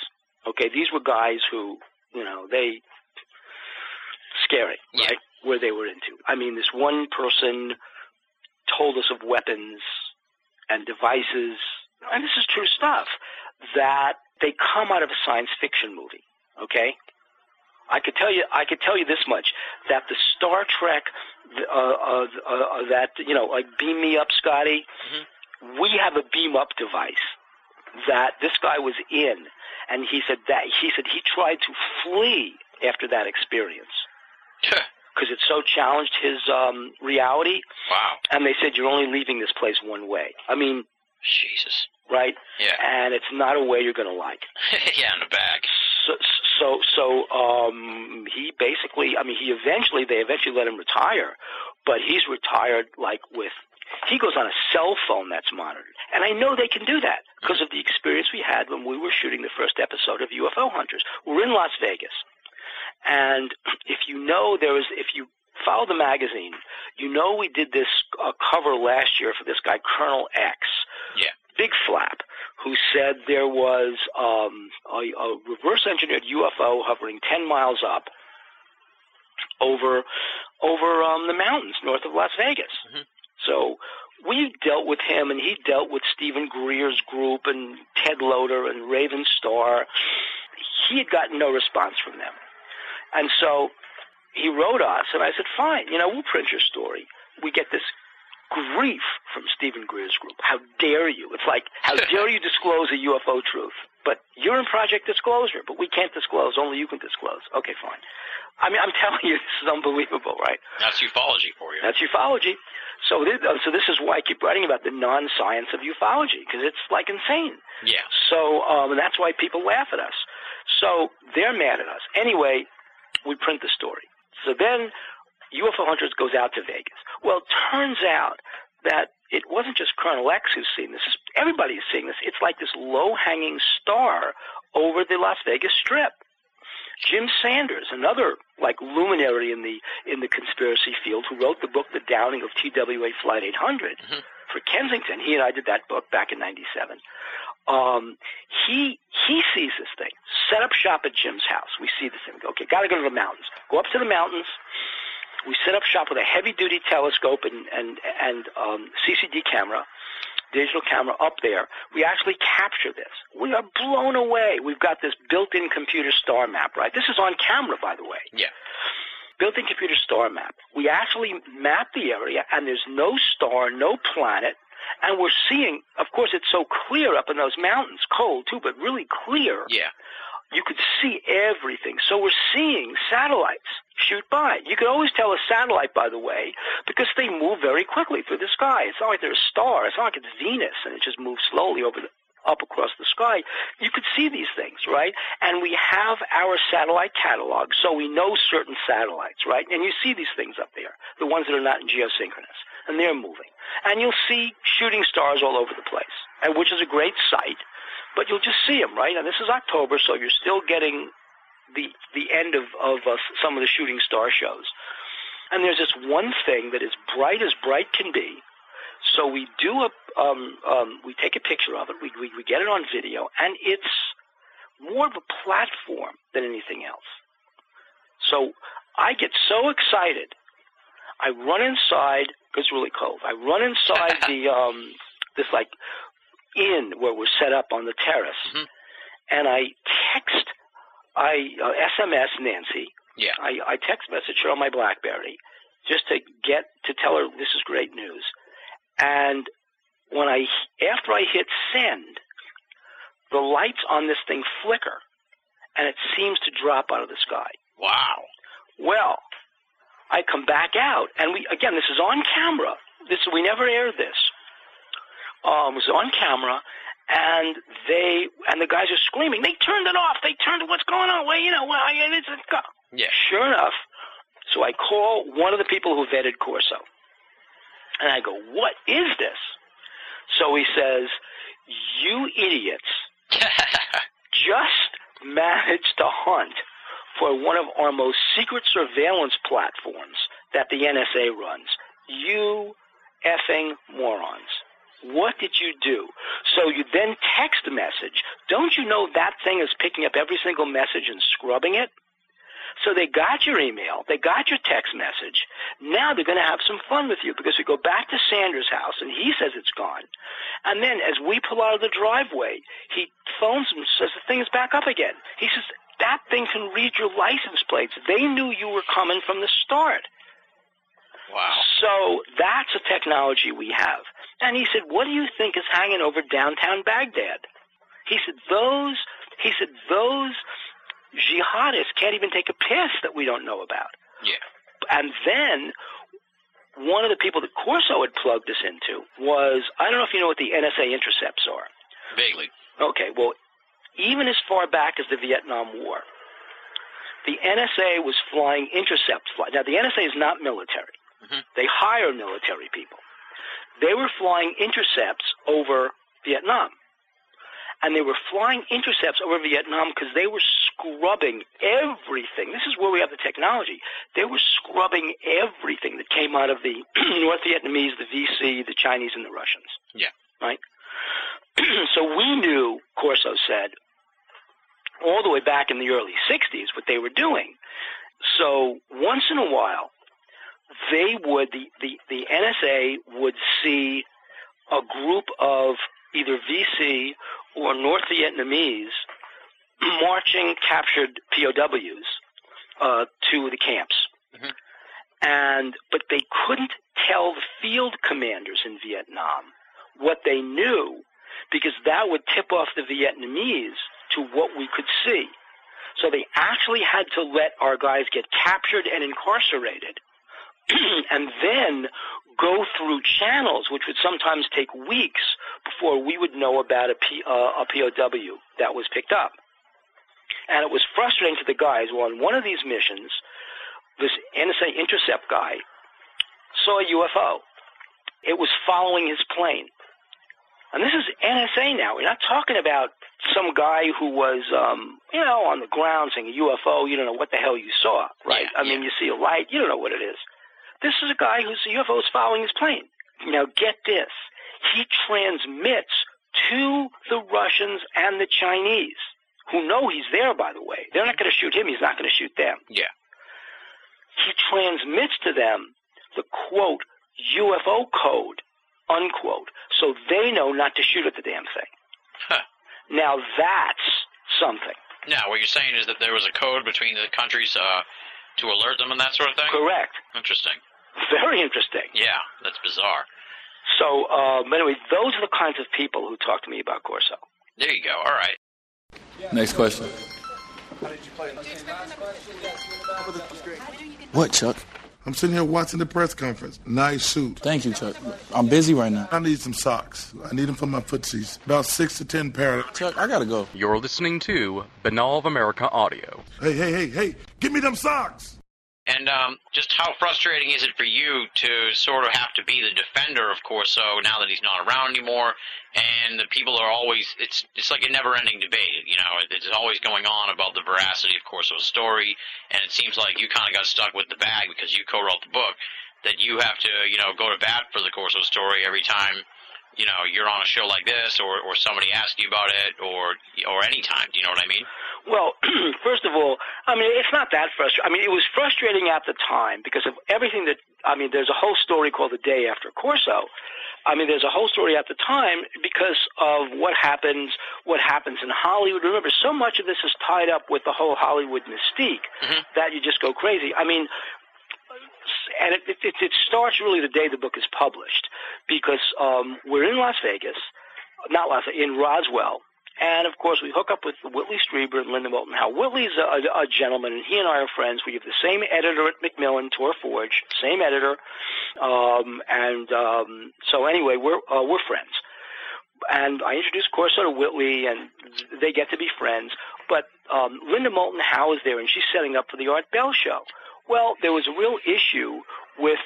Okay? These were guys who, you know, they – scary, yeah. Right, where they were into. I mean, this one person told us of weapons – and devices, and this is true stuff, that they come out of a science fiction movie, okay? I could tell you this much, that the Star Trek, that, you know, like Beam Me Up, Scotty, mm-hmm. we have a Beam Up device that this guy was in, and he said he tried to flee after that experience. Because it so challenged his reality. Wow. And they said, you're only leaving this place one way. I mean, Jesus. Right? Yeah. And it's not a way you're going to like. Yeah, in the bag. So he basically, I mean, they eventually let him retire, but he's retired like with, he goes on a cell phone that's monitored. And I know they can do that because of the experience we had when we were shooting the first episode of UFO Hunters. We're in Las Vegas. And if you follow the magazine, you know we did this cover last year for this guy, Colonel X. Yeah. Big Flap, who said there was a reverse-engineered UFO hovering 10 miles up over the mountains north of Las Vegas. Mm-hmm. So we dealt with him, and he dealt with Stephen Greer's group and Ted Loader and Raven Starr. He had gotten no response from them. And so he wrote us, and I said, fine, you know, we'll print your story. We get this grief from Stephen Greer's group. How dare you? It's like, how dare you disclose a UFO truth? But you're in Project Disclosure, but we can't disclose. Only you can disclose. Okay, fine. I mean, I'm telling you, this is unbelievable, right? That's ufology for you. That's ufology. So this is why I keep writing about the non-science of ufology, because it's like insane. Yeah. So and that's why people laugh at us. So they're mad at us. Anyway, we print the story. So then UFO Hunters goes out to Vegas. Well, it turns out that it wasn't just Colonel X who's seen this. Everybody's seeing this. It's like this low-hanging star over the Las Vegas Strip. Jim Sanders, another like luminary in the conspiracy field, who wrote the book The Downing of TWA Flight 800 mm-hmm. for Kensington. He and I did that book back in 1997. He sees this thing. Set up shop at Jim's house. We see this thing. Okay, got to go to the mountains. Go up to the mountains. We set up shop with a heavy-duty telescope and CCD camera, digital camera up there. We actually capture this. We are blown away. We've got this built-in computer star map, right? This is on camera, by the way. Yeah. Built-in computer star map. We actually map the area, and there's no star, no planet. And we're seeing, of course, it's so clear up in those mountains, cold too, but really clear. Yeah. You could see everything. So we're seeing satellites shoot by. You can always tell a satellite, by the way, because they move very quickly through the sky. It's not like they're a star. It's not like it's Venus, and it just moves slowly up across the sky. You could see these things, right? And we have our satellite catalog, so we know certain satellites, right? And you see these things up there, the ones that are not in geosynchronous, and they're moving. And you'll see shooting stars all over the place, and which is a great sight. But you'll just see them, right? And this is October, so you're still getting the end of some of the shooting star shows. And there's this one thing that is bright as bright can be. So we do we take a picture of it. We get it on video, and it's more of a platform than anything else. So I get so excited, I run inside because it's really cold. I run inside this inn where we're set up on the terrace, mm-hmm. and I SMS Nancy. Yeah. I text message her on my BlackBerry just to tell her this is great news. And when after I hit send, the lights on this thing flicker, and it seems to drop out of the sky. Wow. Well, I come back out, and this is on camera. We never aired this. Was on camera, and the guys are screaming. They turned it off. They turned it. What's going on? Well, you know, yeah. Sure enough. So I call one of the people who vetted Corso, and I go, "What is this?" So he says, "You idiots just managed to hunt for one of our most secret surveillance platforms that the NSA runs. You effing morons. What did you do?" So you then text a message. Don't you know that thing is picking up every single message and scrubbing it? So they got your email. They got your text message. Now they're going to have some fun with you, because we go back to Sanders' house, and he says it's gone. And then as we pull out of the driveway, he phones him and says the thing's back up again. He says, that thing can read your license plates. They knew you were coming from the start. Wow. So that's a technology we have. And he said, what do you think is hanging over downtown Baghdad? He said, those jihadists can't even take a piss that we don't know about. Yeah. And then one of the people that Corso had plugged us into was, I don't know if you know what the NSA intercepts are. Vaguely. Okay, well, even as far back as the Vietnam War, the NSA was flying intercept flights. Now, the NSA is not military. Mm-hmm. They hire military people. They were flying intercepts over Vietnam. And they were flying intercepts over Vietnam because they were scrubbing everything. This is where we have the technology. They were scrubbing everything that came out of the North Vietnamese, the VC, the Chinese, and the Russians. Yeah. Right? So we knew, Corso said, all the way back in the early 60s what they were doing. So once in a while, they would, the NSA would see a group of either VC or North Vietnamese marching captured POWs to the camps. Mm-hmm. But they couldn't tell the field commanders in Vietnam what they knew, because that would tip off the Vietnamese to what we could see. So they actually had to let our guys get captured and incarcerated and then go through channels, which would sometimes take weeks before we would know about a POW that was picked up. And it was frustrating to the guys. Well, on one of these missions, this NSA intercept guy saw a UFO. It was following his plane. And this is NSA now. We're not talking about some guy who was, on the ground saying a UFO. You don't know what the hell you saw, right? Yeah, I mean, you see a light. You don't know what it is. This is a guy whose UFO is following his plane. Now, get this. He transmits to the Russians and the Chinese, who know he's there, by the way. They're not going to shoot him. He's not going to shoot them. Yeah. He transmits to them the, quote, UFO code, unquote, so they know not to shoot at the damn thing. Huh. Now, that's something. Now, what you're saying is that there was a code between the countries to alert them and that sort of thing? Correct. Interesting. Very interesting. Yeah, that's bizarre. So, anyway, those are the kinds of people who talk to me about Corso. There you go. All right. Next question. How did you play in the team? What, Chuck? I'm sitting here watching the press conference. Nice suit. Thank you, Chuck. I'm busy right now. I need some socks. I need them for my footsies. About 6 to 10 pair. Chuck, I gotta go. You're listening to Banal of America Audio. Hey. Give me them socks. And just how frustrating is it for you to sort of have to be the defender of Corso now that he's not around anymore, and the people are always – it's like a never-ending debate, you know. It's always going on about the veracity of Corso's story, and it seems like you kind of got stuck with the bag because you co-wrote the book, that you have to, you know, go to bat for the Corso story every time, you know, you're on a show like this or somebody asks you about it or any time. Do you know what I mean? Well, first of all, I mean, it's not that frustrating. I mean, it was frustrating at the time because of everything that – I mean, there's a whole story called The Day After Corso. I mean, there's a whole story at the time because of what happens in Hollywood. Remember, so much of this is tied up with the whole Hollywood mystique mm-hmm. that you just go crazy. I mean, and it starts really the day the book is published because we're in in Roswell. And, of course, we hook up with Whitley Strieber and Linda Moulton Howe. Whitley's a gentleman, and he and I are friends. We have the same editor at Macmillan, Tor Forge, same editor. So, anyway, we're friends. And I introduced Corso to Whitley, and they get to be friends. But Linda Moulton Howe is there, and she's setting up for the Art Bell show. Well, there was a real issue with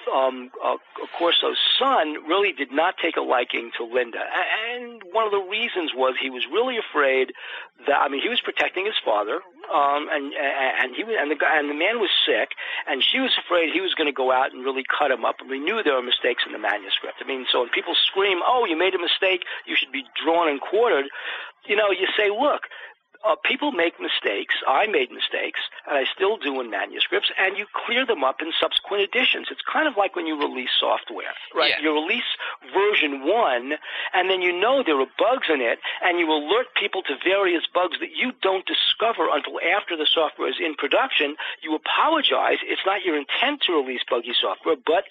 Corso's son really did not take a liking to Linda. And one of the reasons was he was really afraid that, I mean, he was protecting his father, and the man was sick, and she was afraid he was going to go out and really cut him up. And we knew there were mistakes in the manuscript. I mean, so when people scream, oh, you made a mistake, you should be drawn and quartered, you know, you say, look, People make mistakes. I made mistakes, and I still do in manuscripts, and you clear them up in subsequent editions. It's kind of like when you release software, right? Yeah. You release version 1, and then you know there are bugs in it, and you alert people to various bugs that you don't discover until after the software is in production. You apologize. It's not your intent to release buggy software, but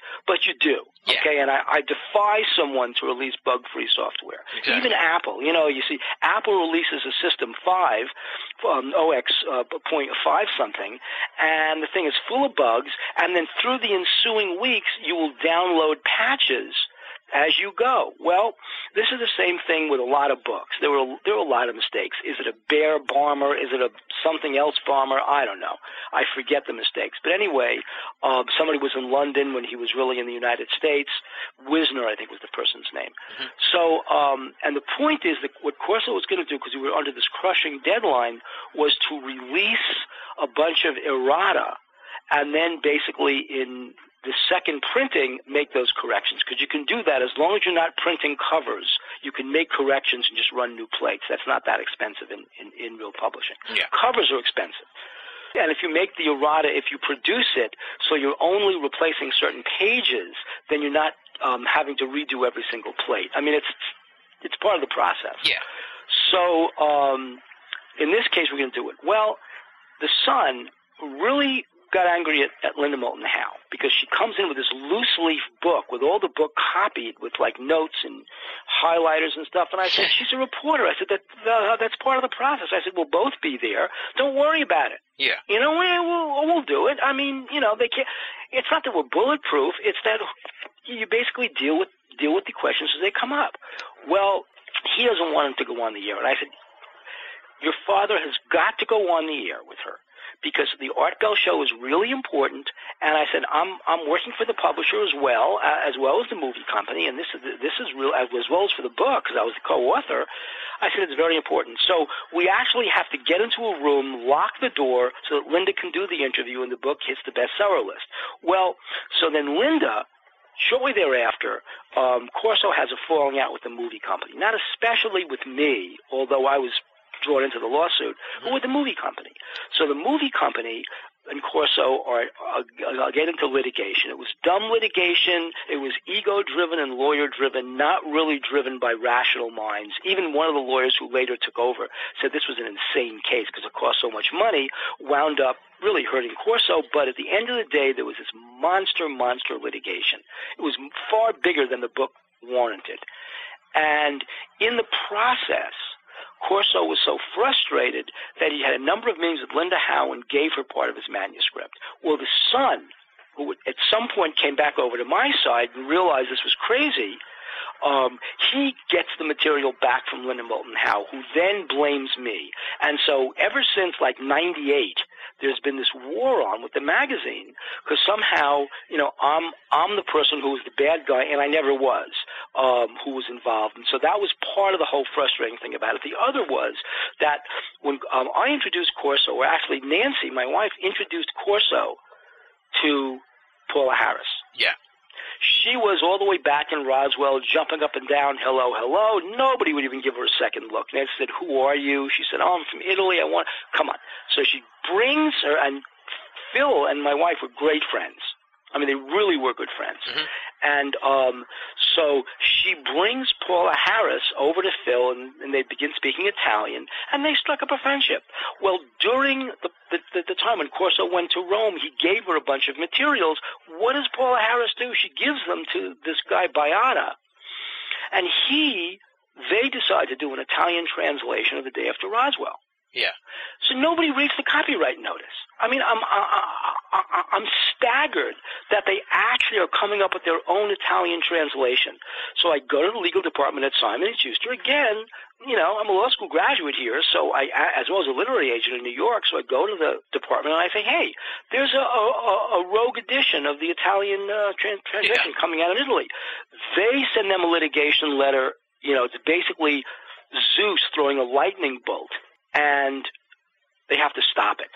you do. Yeah. Okay, and I defy someone to release bug-free software. Exactly. Even Apple. You know, you see, Apple releases a System 5, OS.5 something, and the thing is full of bugs, and then through the ensuing weeks, you will download patches as you go. Well, this is the same thing with a lot of books. There were a lot of mistakes. Is it a Bear bomber? Is it a something else bomber? I don't know. I forget the mistakes. But anyway, somebody was in London when he was really in the United States. Wisner, I think, was the person's name. Mm-hmm. So, and the point is that what Corso was going to do, because we were under this crushing deadline, was to release a bunch of errata, and then basically in the second printing, make those corrections, because you can do that as long as you're not printing covers. You can make corrections and just run new plates. That's not that expensive in real publishing. Yeah. Covers are expensive. And if you make the errata, if you produce it, so you're only replacing certain pages, then you're not having to redo every single plate. I mean, it's part of the process. Yeah. So in this case, we're going to do it. Well, the Sun really got angry at Linda Moulton Howe, because she comes in with this loose-leaf book with all the book copied with, like, notes and highlighters and stuff. And I said, she's a reporter. I said, that's part of the process. I said, we'll both be there. Don't worry about it. Yeah. You know, we'll do it. I mean, you know, they can't – it's not that we're bulletproof. It's that you basically deal with the questions as they come up. Well, he doesn't want him to go on the air. And I said, your father has got to go on the air with her, because the Art Bell show is really important, and I said I'm working for the publisher as well as the movie company, and this is real, as well as for the book, because I was the co-author. I said it's very important. So we actually have to get into a room, lock the door, so that Linda can do the interview, and the book hits the bestseller list. Well, so then Linda, shortly thereafter, Corso has a falling out with the movie company, not especially with me, although I was drawn into the lawsuit, but with the movie company. So the movie company and Corso are getting into litigation. It was dumb litigation. It was ego-driven and lawyer-driven, not really driven by rational minds. Even one of the lawyers who later took over said this was an insane case because it cost so much money, wound up really hurting Corso. But at the end of the day, there was this monster litigation. It was far bigger than the book warranted. And in the process, Corso was so frustrated that he had a number of meetings with Linda Howe and gave her part of his manuscript. Well, the Sun, who at some point came back over to my side and realized this was crazy, he gets the material back from Linda Moulton Howe, who then blames me. And so ever since, like, 98, there's been this war on with the magazine, because somehow, you know, I'm the person who was the bad guy, and I never was, who was involved. And so that was part of the whole frustrating thing about it. The other was that when I introduced Corso, or actually Nancy, my wife, introduced Corso to Paula Harris. Yeah. She was all the way back in Roswell, jumping up and down, hello, hello. Nobody would even give her a second look. Nancy said, who are you? She said, oh, I'm from Italy. I want – come on. So she brings her, and Phil and my wife were great friends. I mean, they really were good friends. Mm-hmm. And so she brings Paula Harris over to Phil, and they begin speaking Italian, and they struck up a friendship. Well, during the time when Corso went to Rome, he gave her a bunch of materials. What does Paula Harris do? She gives them to this guy, Baiata, and they decide to do an Italian translation of The Day After Roswell. Yeah. So nobody reads the copyright notice. I mean, I'm staggered that they actually are coming up with their own Italian translation. So I go to the legal department at Simon and Schuster. Again, you know, I'm a law school graduate here, so I, as well as a literary agent in New York, so I go to the department and I say, hey, there's a rogue edition of the Italian translation coming out of Italy. They send them a litigation letter. You know, it's basically Zeus throwing a lightning bolt. And they have to stop it.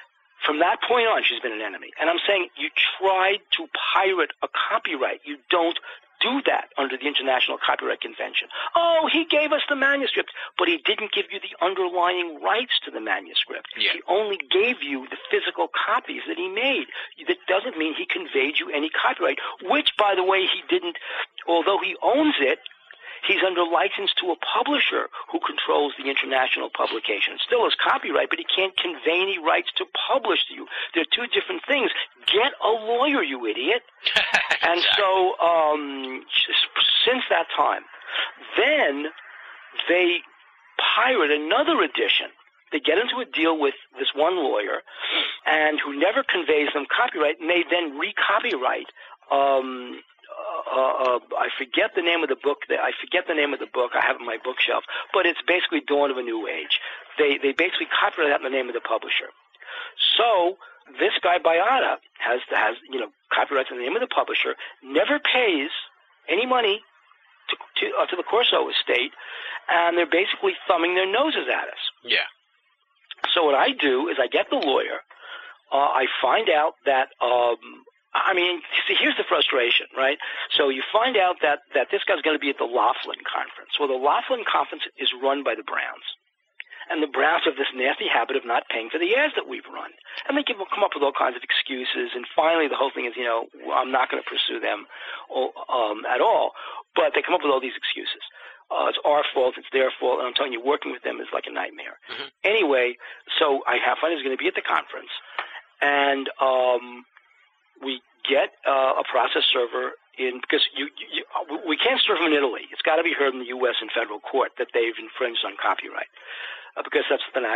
From that point on, she's been an enemy. And I'm saying you tried to pirate a copyright. You don't do that under the International Copyright Convention. Oh, he gave us the manuscript, but he didn't give you the underlying rights to the manuscript. Yeah. He only gave you the physical copies that he made. That doesn't mean he conveyed you any copyright, which, by the way, he didn't. Although he owns it, he's under license to a publisher who controls the international publication. It still is copyright, but he can't convey any rights to publish to you. They're two different things. Get a lawyer, you idiot. And so since that time, then they pirate another edition. They get into a deal with this one lawyer and who never conveys them copyright, and they then re-copyright I forget the name of the book. I have it on my bookshelf, but it's basically Dawn of a New Age. They basically copyright out the name of the publisher. So this guy Biotta has copyrights in the name of the publisher, never pays any money to the Corso estate, and they're basically thumbing their noses at us. Yeah. So what I do is I get the lawyer. I find out that. See, here's the frustration, right? So you find out that this guy's going to be at the Laughlin Conference. Well, the Laughlin Conference is run by the Browns. And the Browns have this nasty habit of not paying for the ads that we've run. And they come up with all kinds of excuses. And finally, the whole thing is, I'm not going to pursue them at all. But they come up with all these excuses. It's our fault, it's their fault, and I'm telling you, working with them is like a nightmare. Mm-hmm. Anyway, so I have fun. He's going to be at the conference. And we get a process server in, because we can't serve them in Italy. It's got to be heard in the U.S. in federal court that they've infringed on copyright, because that's what the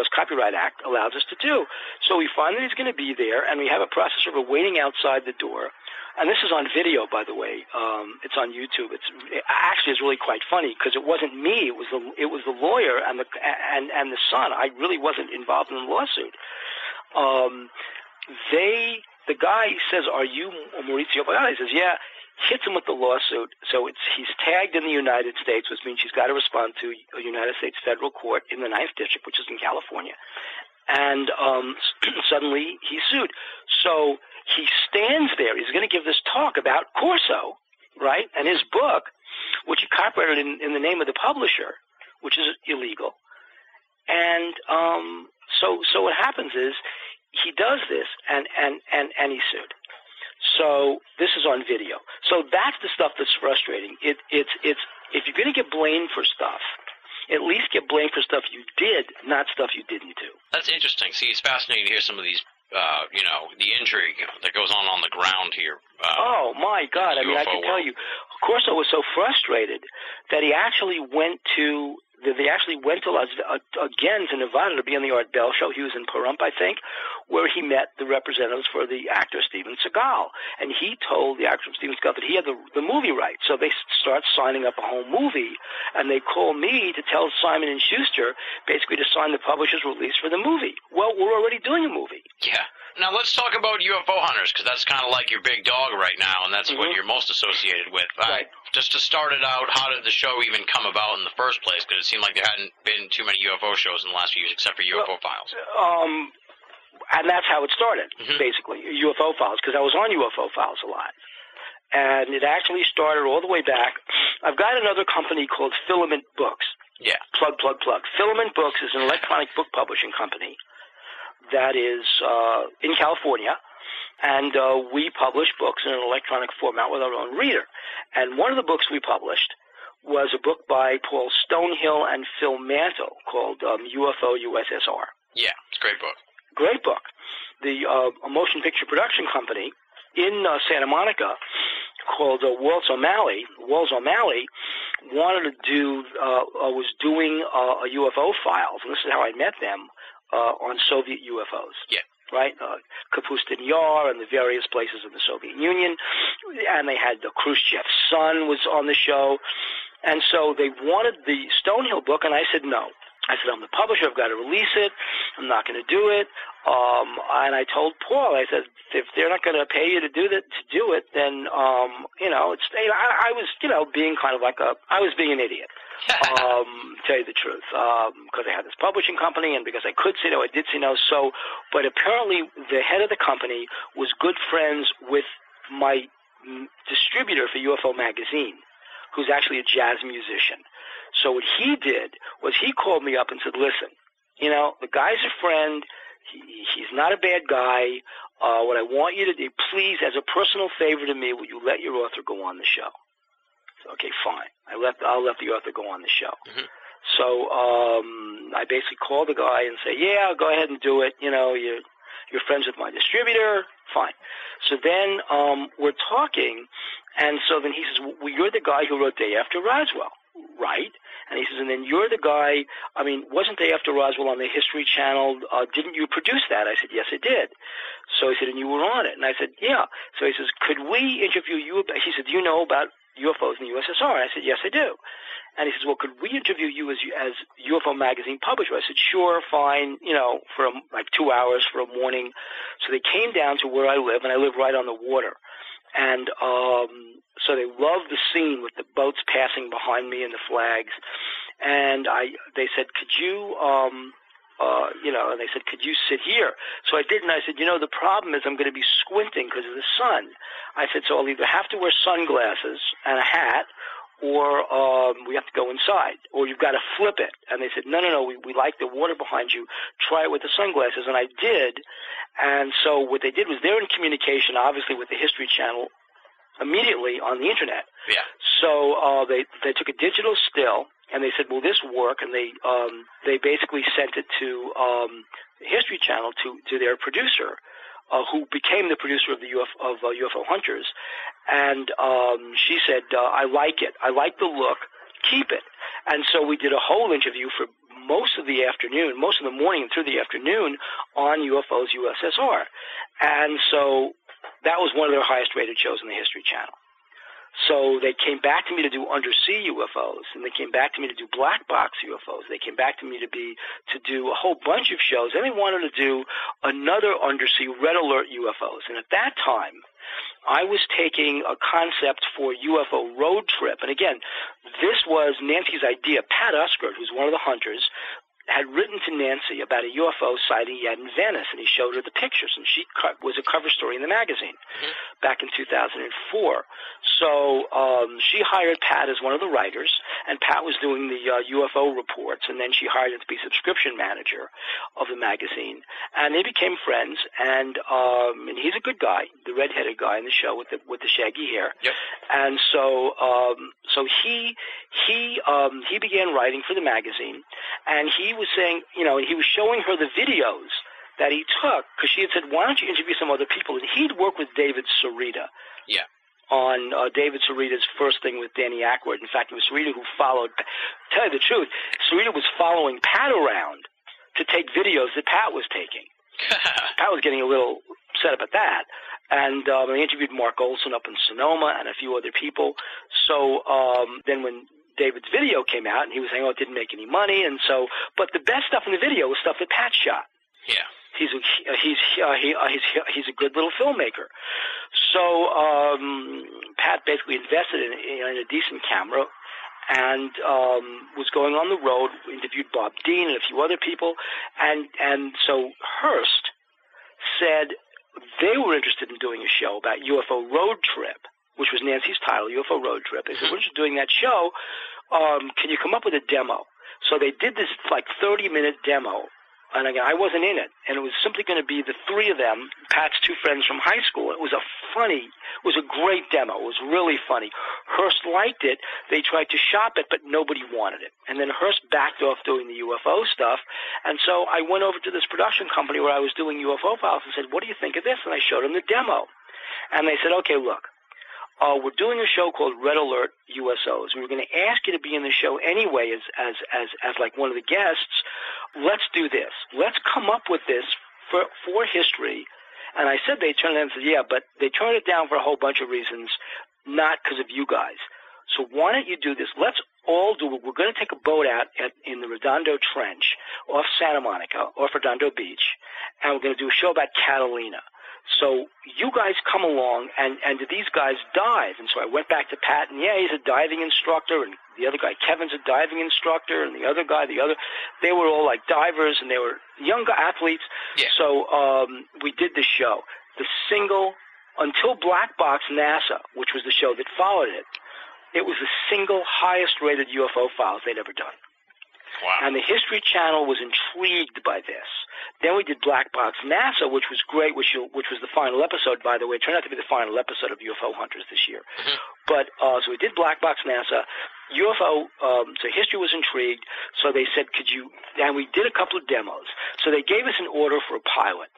U.S. Copyright Act allows us to do. So we find that he's going to be there, and we have a process server waiting outside the door. And this is on video, by the way. It's on YouTube. It's really quite funny because it wasn't me. It was the lawyer and the son. I really wasn't involved in the lawsuit. The guy says, "Are you Maurizio Biotta?" He says, "Yeah." Hits him with the lawsuit. So he's tagged in the United States, which means he's got to respond to a United States federal court in the 9th District, which is in California. And suddenly he's sued. So he stands there. He's going to give this talk about Corso, right, and his book, which he copyrighted in the name of the publisher, which is illegal. And so what happens is, he does this, and he's sued. So this is on video. So that's the stuff that's frustrating. It's if you're going to get blamed for stuff, at least get blamed for stuff you did, not stuff you didn't do. That's interesting. See, it's fascinating to hear some of these, the intrigue that goes on the ground here. Oh, my God. I mean, I can tell you, Corso was so frustrated that he actually went to – they actually went to Las again to Nevada to be on the Art Bell show. He was in Pahrump, I think, where he met the representatives for the actor Steven Seagal. And he told the actor Steven Seagal that he had the movie rights. So they start signing up a whole movie, and they call me to tell Simon and Schuster basically to sign the publisher's release for the movie. Well, we're already doing a movie. Yeah. Now let's talk about UFO hunters, because that's kind of like your big dog right now, and that's what you're most associated with. Right. Just to start it out, how did the show even come about in the first place? Because it seemed like there hadn't been too many UFO shows in the last few years, except for UFO Files. And that's how it started, basically, UFO Files, because I was on UFO Files a lot. And it actually started all the way back. I've got another company called Filament Books. Yeah. Plug, plug, plug. Filament Books is an electronic book publishing company that is in California. And we publish books in an electronic format with our own reader. And one of the books we published was a book by Paul Stonehill and Phil Mantle called UFO USSR. Yeah, it's a great book. Great book. The a motion picture production company in Santa Monica called Walls O'Malley wanted to do was doing a UFO Files, and this is how I met them, on Soviet UFOs. Yeah. Right, Kapustin Yar and the various places in the Soviet Union, and they had Khrushchev's son was on the show, and so they wanted the Stonehill book, and I said no. I said, I'm the publisher, I've got to release it, I'm not going to do it, and I told Paul, I said, if they're not going to pay you to do it, then, I was being an idiot. To tell you the truth, because I had this publishing company and because I could say no, I did say no. So, but apparently the head of the company was good friends with my distributor for UFO Magazine, who's actually a jazz musician. So what he did was he called me up and said, listen, you know, the guy's a friend. He's not a bad guy. What I want you to do, please, as a personal favor to me, will you let your author go on the show? So, okay, fine. I'll let the author go on the show. Mm-hmm. So I basically called the guy and said, yeah, go ahead and do it. You know, you're friends with my distributor. Fine. So then we're talking, and so then he says, well, you're the guy who wrote Day After Roswell, right? And he says, and then you're the guy, I mean, wasn't Day After Roswell on the History Channel? Didn't you produce that? I said, yes, I did. So he said, and you were on it. And I said, yeah. So he says, could we interview you? He said, do you know about UFOs in the USSR? And I said, yes, I do. And he says, well, could we interview you as UFO Magazine publisher? I said, sure, fine, you know, for like 2 hours for a morning. So they came down to where I live, and I live right on the water. And so they loved the scene with the boats passing behind me and the flags. And they said, could you you know, and they said, could you sit here? So I did, and I said, you know, the problem is I'm going to be squinting because of the sun. I said, so I'll either have to wear sunglasses and a hat, or we have to go inside, or you've got to flip it. And they said, no, we like the water behind you. Try it with the sunglasses. And I did. And so what they did was they're in communication, obviously, with the History Channel immediately on the Internet. Yeah. So they took a digital still, and they said, will this work? And they basically sent it to the History Channel, to their producer, who became the producer of the UFO Hunters. And she said, I like it. I like the look. Keep it. And so we did a whole interview for most of the afternoon, most of the morning through the afternoon on UFOs USSR. And so that was one of their highest rated shows on the History Channel. So they came back to me to do undersea UFOs, and they came back to me to do black box UFOs. They came back to me to do a whole bunch of shows, and they wanted to do another undersea red alert UFOs. And at that time, I was taking a concept for UFO road trip. And again, this was Nancy's idea. Pat Uskert, who's one of the hunters, had written to Nancy about a UFO sighting he had in Venice, and he showed her the pictures, and she was a cover story in the magazine back in 2004. So she hired Pat as one of the writers, and Pat was doing the UFO reports, and then she hired him to be subscription manager of the magazine. And they became friends, and he's a good guy, the redheaded guy in the show with the shaggy hair. Yep. And so he began writing for the magazine, and he was saying, you know, he was showing her the videos that he took, because she had said, why don't you interview some other people? And he'd work with David Sarita. Yeah. On David Sarita's first thing with Danny Aykroyd. In fact, it was Sarita who followed. Tell you the truth, Sarita was following Pat around to take videos that Pat was taking. Pat was getting a little upset about that. And I interviewed Mark Olson up in Sonoma and a few other people. So then when David's video came out, and he was saying, oh, it didn't make any money, and so, but the best stuff in the video was stuff that Pat shot. Yeah. He's a good little filmmaker. So Pat basically invested in a decent camera, and was going on the road, interviewed Bob Dean and a few other people, and so Hearst said they were interested in doing a show about UFO road trip, which was Nancy's title, UFO Road Trip. They said, we're just doing that show. Can you come up with a demo? So they did this like 30-minute demo. And again, I wasn't in it. And it was simply going to be the three of them, Pat's two friends from high school. It was a great demo. It was really funny. Hearst liked it. They tried to shop it, but nobody wanted it. And then Hearst backed off doing the UFO stuff. And so I went over to this production company where I was doing UFO files and said, what do you think of this? And I showed them the demo. And they said, okay, look. We're doing a show called Red Alert USOs. We were going to ask you to be in the show anyway as like one of the guests. Let's do this. Let's come up with this for history. And I said they turned it down and said, yeah, but they turned it down for a whole bunch of reasons, not because of you guys. So why don't you do this? Let's all do it. We're going to take a boat out in the Redondo Trench off Santa Monica, off Redondo Beach, and we're going to do a show about Catalina. So you guys come along, and do these guys dive? And so I went back to Pat, and yeah, he's a diving instructor, and the other guy, Kevin's a diving instructor, and the other guy, they were all like divers, and they were young athletes. Yeah. So we did the show. The single Until Black Box NASA, which was the show that followed it, it was the single highest-rated UFO files they'd ever done. Wow. And the History Channel was intrigued by this. Then we did Black Box NASA, which was great, which was the final episode, by the way. It turned out to be the final episode of UFO Hunters this year. Mm-hmm. But so we did Black Box NASA. So history was intrigued. So they said, could you – and we did a couple of demos. So they gave us an order for a pilot.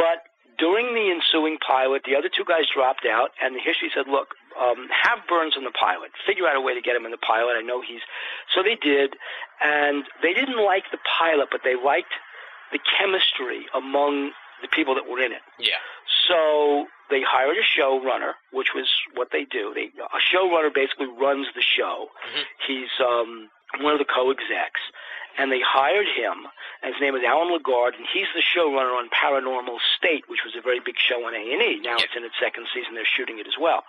But during the ensuing pilot, the other two guys dropped out, and the history said, look, have Birnes in the pilot. Figure out a way to get him in the pilot. I know he's – so they did, and they didn't like the pilot, but they liked the chemistry among the people that were in it. Yeah. So they hired a showrunner, which was what they do. A showrunner basically runs the show. Mm-hmm. He's one of the co-execs. And they hired him, and his name is Alan Lagarde, and he's the showrunner on Paranormal State, which was a very big show on A&E. Now it's in its second season. They're shooting it as well.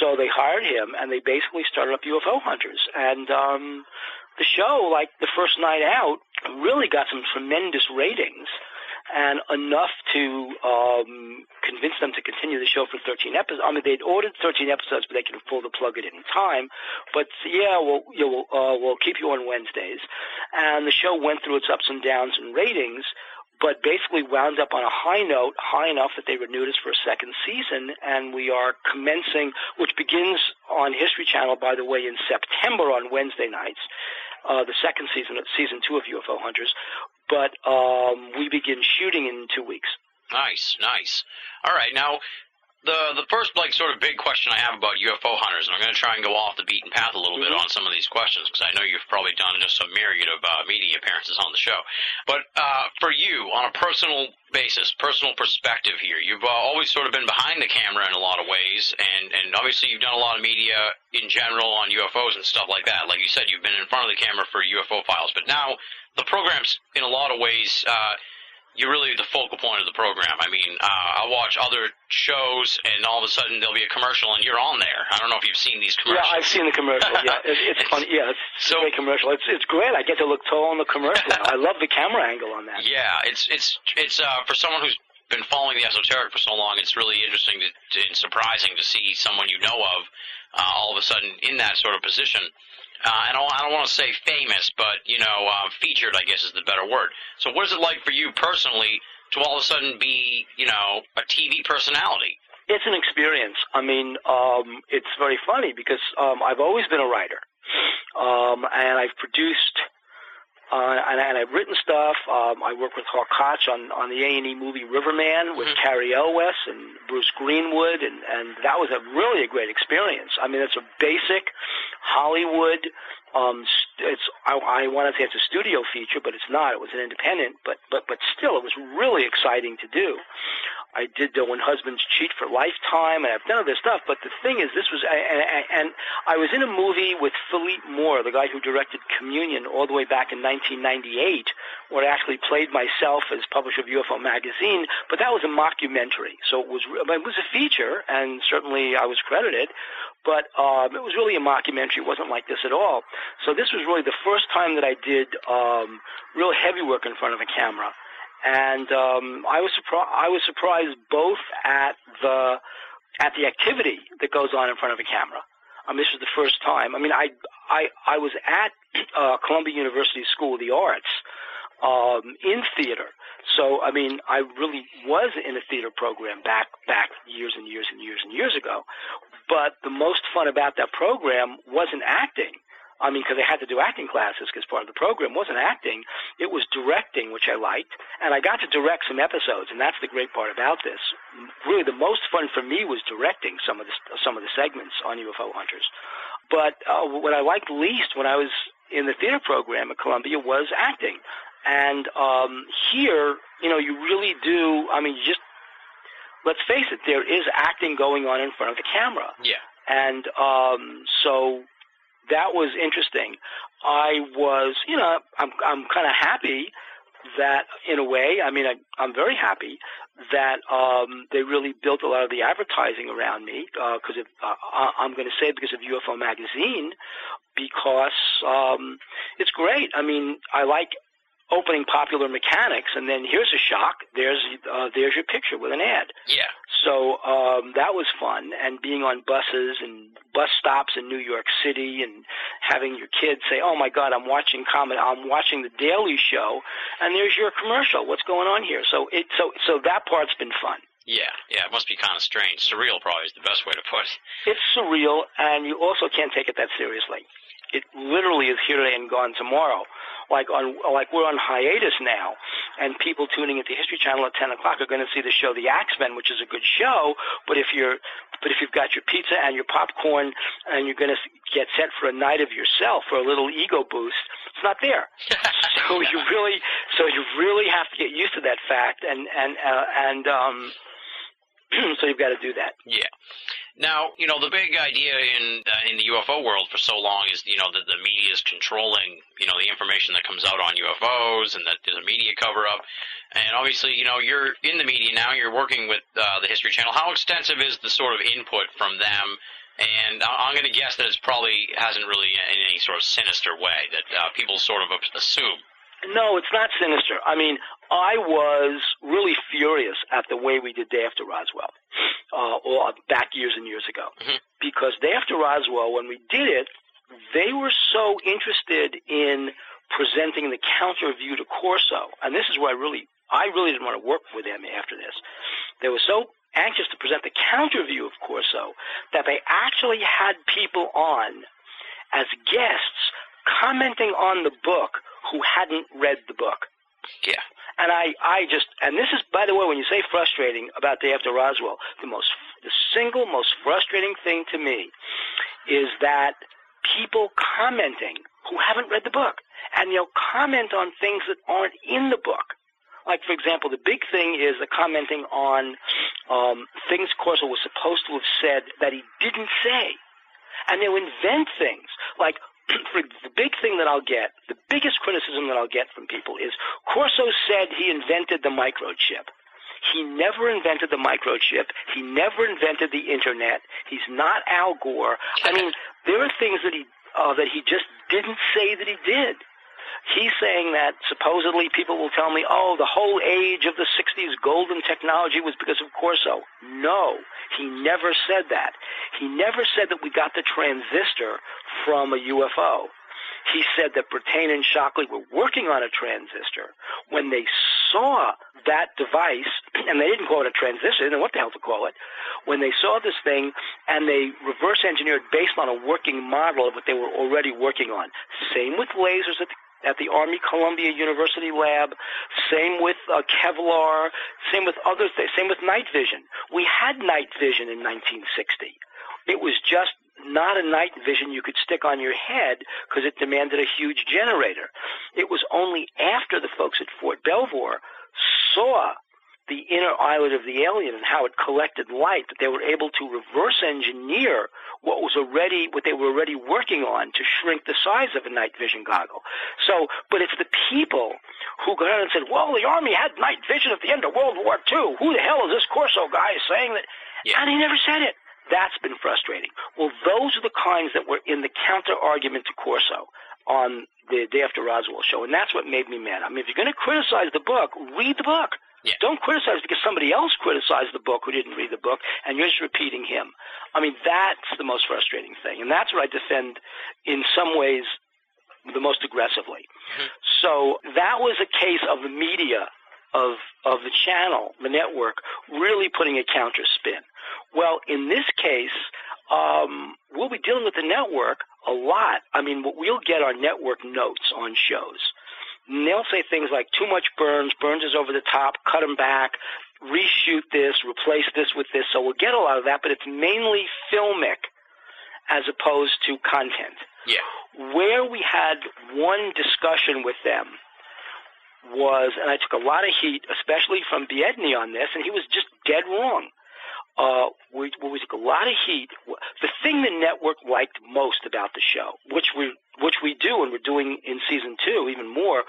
So they hired him, and they basically started up UFO Hunters. And the show, like the first night out, really got some tremendous ratings and enough to convince them to continue the show for 13 episodes. I mean, they'd ordered 13 episodes, but they could pull the plug at any time. But, yeah, we'll keep you on Wednesdays. And the show went through its ups and downs in ratings, but basically wound up on a high note, high enough that they renewed us for a second season, and we are commencing, which begins on History Channel, by the way, in September on Wednesday nights, the second season, season 2 of UFO Hunters. But we begin shooting in 2 weeks. Nice, nice. All right, now the first like sort of big question I have about UFO Hunters, and I'm going to try and go off the beaten path a little bit on some of these questions because I know you've probably done just a myriad of media appearances on the show. But for you, on a personal basis, personal perspective here, you've always sort of been behind the camera in a lot of ways, and obviously you've done a lot of media in general on UFOs and stuff like that. Like you said, you've been in front of the camera for UFO files, but now the program's, in a lot of ways, you're really the focal point of the program. I mean, I watch other shows, and all of a sudden there'll be a commercial, and you're on there. I don't know if you've seen these commercials. Yeah, I've seen the commercial. Yeah, it's funny. Yeah, it's a great commercial. It's great. I get to look tall on the commercial. I love the camera angle on that. Yeah, it's for someone who's been following the esoteric for so long, it's really interesting and surprising to see someone you know of all of a sudden in that sort of position. And I don't want to say famous, but, you know, featured, I guess, is the better word. So what is it like for you personally to all of a sudden be, you know, a TV personality? It's an experience. I mean, it's very funny because I've always been a writer. And I've produced and I've written stuff. I work with Harkoch on the A&E movie Riverman with Cary Elwes and Bruce Greenwood, and that was really a great experience. I mean, it's a basic Hollywood. I want to say it's a studio feature, but it's not. It was an independent, but still, it was really exciting to do. I did the When Husbands Cheat for Lifetime, and I've done other stuff, but the thing is, this was, and I was in a movie with Philippe Moore, the guy who directed Communion all the way back in 1998, where I actually played myself as publisher of UFO Magazine, but that was a mockumentary, so it was a feature, and certainly I was credited, but it was really a mockumentary. It wasn't like this at all. So this was really the first time that I did real heavy work in front of a camera. And I was surprised both at the activity that goes on in front of a camera. This was the first time. I mean, I was at Columbia University School of the Arts in theater. So I mean, I really was in a theater program back years and years and years and years ago. But the most fun about that program wasn't acting. I mean, because I had to do acting classes because part of the program wasn't acting. It was directing, which I liked. And I got to direct some episodes, and that's the great part about this. Really, the most fun for me was directing some of the segments on UFO Hunters. But what I liked least when I was in the theater program at Columbia was acting. And here, you know, you really do – I mean, you just – let's face it, there is acting going on in front of the camera. Yeah. And so – that was interesting. I was, you know, I'm kind of happy that, in a way, I mean, I'm very happy that they really built a lot of the advertising around me because I'm going to say because of UFO Magazine, because it's great. I mean, I like opening Popular Mechanics, and then here's a shock. There's your picture with an ad. Yeah. So that was fun, and being on buses and bus stops in New York City, and having your kids say, "Oh my God, I'm watching The Daily Show, and there's your commercial. What's going on here?" So that part's been fun. Yeah, it must be kind of strange. Surreal probably is the best way to put it. It's surreal, and you also can't take it that seriously. It literally is here today and gone tomorrow. Like we're on hiatus now, and people tuning into History Channel at 10 o'clock are going to see the show The Axemen, which is a good show, but if you've got your pizza and your popcorn and you're going to get set for a night of yourself for a little ego boost, it's not there. So you really have to get used to that fact, and so you've got to do that. Yeah. Now, you know, the big idea in the UFO world for so long is, you know, that the media is controlling, you know, the information that comes out on UFOs, and that there's a media cover-up. And obviously, you know, you're in the media now. You're working with the History Channel. How extensive is the sort of input from them? And I'm going to guess that it probably hasn't really in any sort of sinister way that people sort of assume. No, it's not sinister. I mean, I was really furious at the way we did Day After Roswell, or back years and years ago, because Day After Roswell, when we did it, they were so interested in presenting the counter view to Corso, and this is where I really didn't want to work with them after this. They were so anxious to present the counter view of Corso that they actually had people on as guests commenting on the book who hadn't read the book. Yeah. And I this is, by the way, when you say frustrating about Day After Roswell, the single most frustrating thing to me is that people commenting who haven't read the book, and they'll comment on things that aren't in the book. Like, for example, the big thing is the commenting on things Corso was supposed to have said that he didn't say. And they'll invent things, like, the biggest criticism that I'll get from people is Corso said he invented the microchip. He never invented the microchip. He never invented the internet. He's not Al Gore. I mean, there are things that he just didn't say that he did. He's saying that supposedly people will tell me, oh, the whole age of the 60s golden technology was because of Corso. No, he never said that. He never said that we got the transistor from a UFO. He said that Brattain and Shockley were working on a transistor. When they saw that device, and they didn't call it a transistor, they didn't know what the hell to call it, when they saw this thing and they reverse engineered based on a working model of what they were already working on. Same with lasers at the Army Columbia University lab, same with Kevlar, same with other things, same with night vision. We had night vision in 1960. It was just not a night vision you could stick on your head because it demanded a huge generator. It was only after the folks at Fort Belvoir saw the inner eyelid of the alien and how it collected light that they were able to reverse engineer what they were already working on to shrink the size of a night vision goggle. So, but it's the people who got out and said, well, the Army had night vision at the end of World War II. Who the hell is this Corso guy saying that? Yeah. And he never said it. That's been frustrating. Well, those are the kinds that were in the counter-argument to Corso on the Day After Roswell show, and that's what made me mad. I mean, if you're going to criticize the book, read the book. Yeah. Don't criticize because somebody else criticized the book who didn't read the book, and you're just repeating him. I mean, that's the most frustrating thing, and that's what I defend in some ways the most aggressively. Mm-hmm. So that was a case of the media, of the channel, the network, really putting a counter spin. Well, in this case, we'll be dealing with the network a lot. I mean, we'll get our network notes on shows. And they'll say things like, too much Burns, Burns is over the top, cut him back, reshoot this, replace this with this. So we'll get a lot of that, but it's mainly filmic as opposed to content. Yeah. Where we had one discussion with them was, and I took a lot of heat, especially from Biedny on this, and he was just dead wrong. We took a lot of heat. The thing the network liked most about the show, which we do and we're doing in season 2 even more,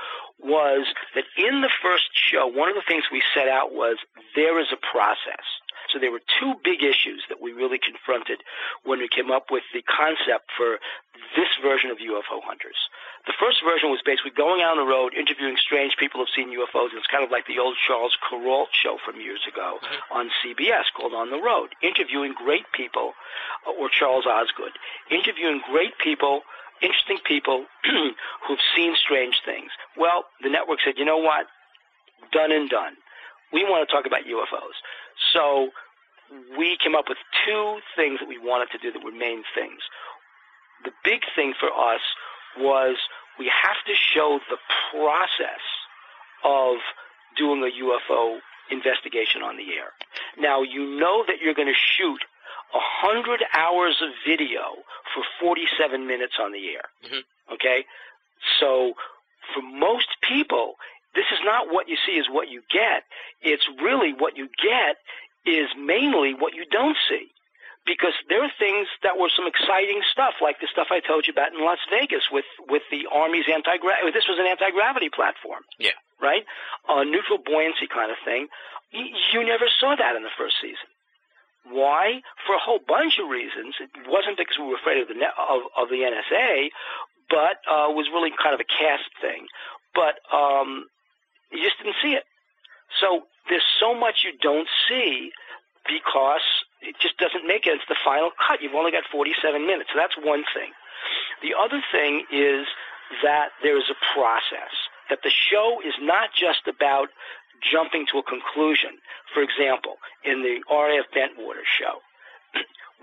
was that in the first show, one of the things we set out was there is a process. So there were two big issues that we really confronted when we came up with the concept for this version of UFO hunters. The first version was basically going out on the road, interviewing strange people who've seen UFOs. It's kind of like the old Charles Kuralt show from years ago on CBS called On the Road, interviewing great people, or Charles Osgood, interviewing great people, interesting people who've seen strange things. Well, the network said, you know what? Done and done. We want to talk about UFOs. So we came up with two things that we wanted to do that were main things. The big thing for us was we have to show the process of doing a UFO investigation on the air. Now, you know that you're going to shoot 100 hours of video for 47 minutes on the air, okay? So for most people, this is not what you see is what you get. It's really what you get is mainly what you don't see, because there are things that were some exciting stuff, like the stuff I told you about in Las Vegas with the Army's anti-gravity. This was an anti-gravity platform, right? A neutral buoyancy kind of thing. You never saw that in the first season. Why? For a whole bunch of reasons. It wasn't because we were afraid of the NSA, but it was really kind of a caste thing. But you just didn't see it. So there's so much you don't see because it just doesn't make it. It's the final cut. You've only got 47 minutes. So that's one thing. The other thing is that there is a process, that the show is not just about jumping to a conclusion. For example, in the R.A.F. Bentwater show,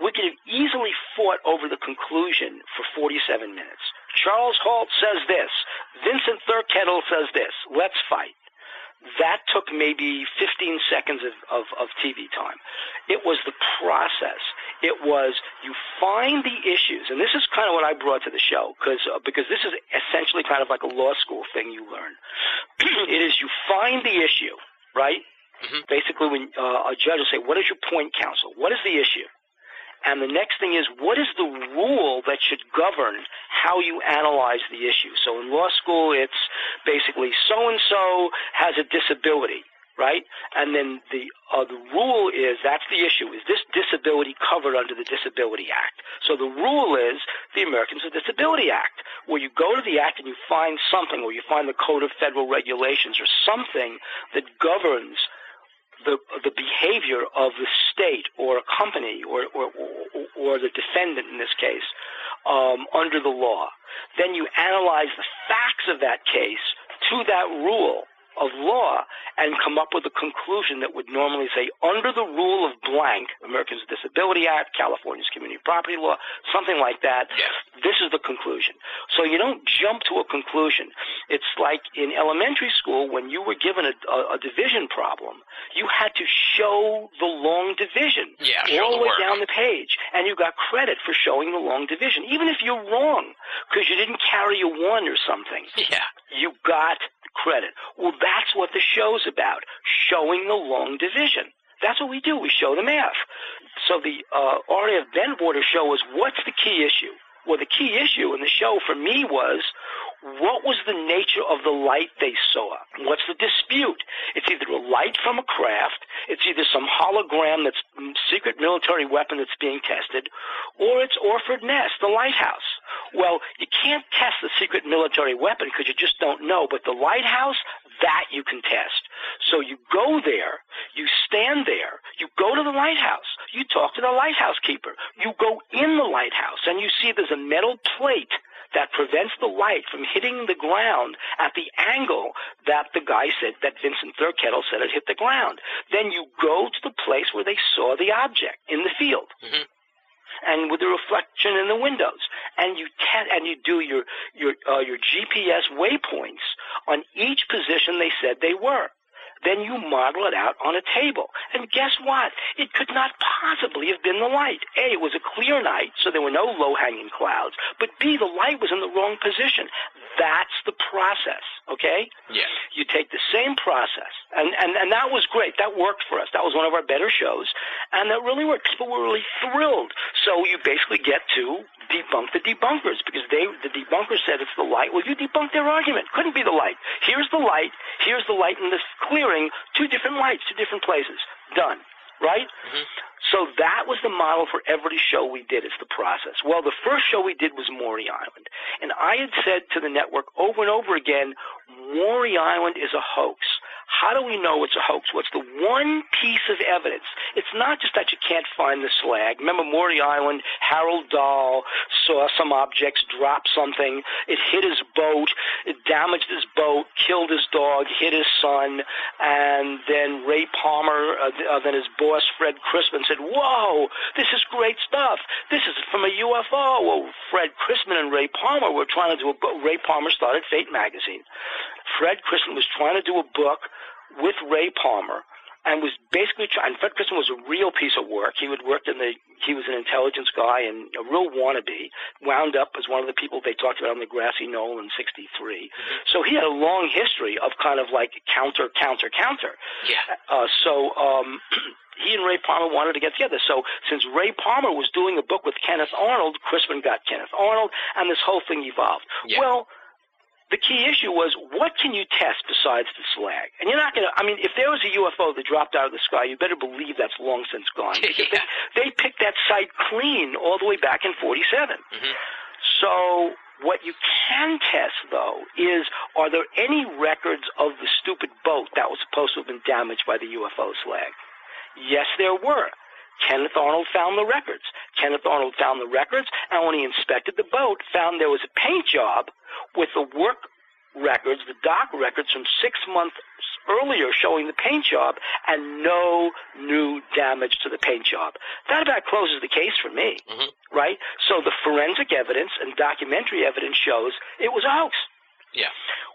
we could have easily fought over the conclusion for 47 minutes. Charles Holt says this. Vincent Thirkettle says this. Let's fight. That took maybe 15 seconds of TV time. It was the process. It was you find the issues, and this is kind of what I brought to the show because this is essentially kind of like a law school thing you learn. It is you find the issue, right? Basically, when a judge will say, what is your point, counsel? What is the issue? And the next thing is, what is the rule that should govern how you analyze the issue? So in law school, it's basically so-and-so has a disability, right? And then the rule is, that's the issue, is this disability covered under the Disability Act? So the rule is the Americans with Disability Act, where you go to the act and you find something, or you find the Code of Federal Regulations or something that governs the behavior of the state or a company or the defendant in this case under the law. Then you analyze the facts of that case to that rule of law and come up with a conclusion that would normally say under the rule of blank, Americans with Disability Act, California's community property law, something like that, this is the conclusion. So you don't jump to a conclusion. It's like in elementary school when you were given a division problem, you had to show the long division all the way down the page, and you got credit for showing the long division, even if you're wrong because you didn't carry a one or something. You got credit. Well, that's what the show's about, showing the long division. That's what we do. We show the math. So the R.A.F. Bentwater show was, what's the key issue? Well, the key issue in the show for me was, what was the nature of the light they saw? What's the dispute? It's either a light from a craft, it's either some hologram that's secret military weapon that's being tested, or it's Orford Ness, the lighthouse. Well, you can't test the secret military weapon because you just don't know, but the lighthouse, that you can test. So you go there, you stand there, you go to the lighthouse, you talk to the lighthouse keeper, you go in the lighthouse, and you see there's a metal plate that prevents the light from hitting the ground at the angle that the guy said, that Vincent Thirkettle said it hit the ground. Then you go to the place where they saw the object in the field. And with the reflection in the windows, and you do your GPS waypoints on each position they said they were. Then you model it out on a table. And guess what? It could not possibly have been the light. A, it was a clear night, so there were no low-hanging clouds. But B, the light was in the wrong position. That's the process, okay? Yes. You take the same process. And that was great. That worked for us. That was one of our better shows. And that really worked. People were really thrilled. So you basically get to debunk the debunkers because the debunkers said it's the light. Well, you debunked their argument. Couldn't be the light. Here's the light. Here's the light in this clearing. Two different lights, two different places. Done. right? Mm-hmm. So that was the model for every show we did. It's the process. Well, the first show we did was Maury Island. And I had said to the network over and over again, Maury Island is a hoax. How do we know it's a hoax? What's the one piece of evidence? It's not just that you can't find the slag. Remember Maury Island, Harold Dahl saw some objects, dropped something. It hit his boat. It damaged his boat, killed his dog, hit his son. And then Ray Palmer, then his boss, Fred Crispin, said, whoa, this is great stuff. This is from a UFO. Well, Fred Crispin and Ray Palmer were trying to do a book. Ray Palmer started Fate magazine. Fred Crispin was trying to do a book with Ray Palmer, and was basically trying. Fred Crispin was a real piece of work. He had worked in the. He was an intelligence guy and a real wannabe. Wound up as one of the people they talked about on the grassy knoll in '63. Mm-hmm. So he had a long history of kind of like counter. Yeah. He and Ray Palmer wanted to get together. So since Ray Palmer was doing a book with Kenneth Arnold, Crispin got Kenneth Arnold, and this whole thing evolved. Yeah. Well, the key issue was, what can you test besides the slag? And you're not going to – I mean, if there was a UFO that dropped out of the sky, you better believe that's long since gone. Because they picked that site clean all the way back in 47. Mm-hmm. So what you can test, though, is are there any records of the stupid boat that was supposed to have been damaged by the UFO slag? Yes, there were. Kenneth Arnold found the records. And when he inspected the boat, found there was a paint job with the work records, the dock records from 6 months earlier showing the paint job and no new damage to the paint job. That about closes the case for me, mm-hmm. right? So the forensic evidence and documentary evidence shows it was a hoax. Yeah.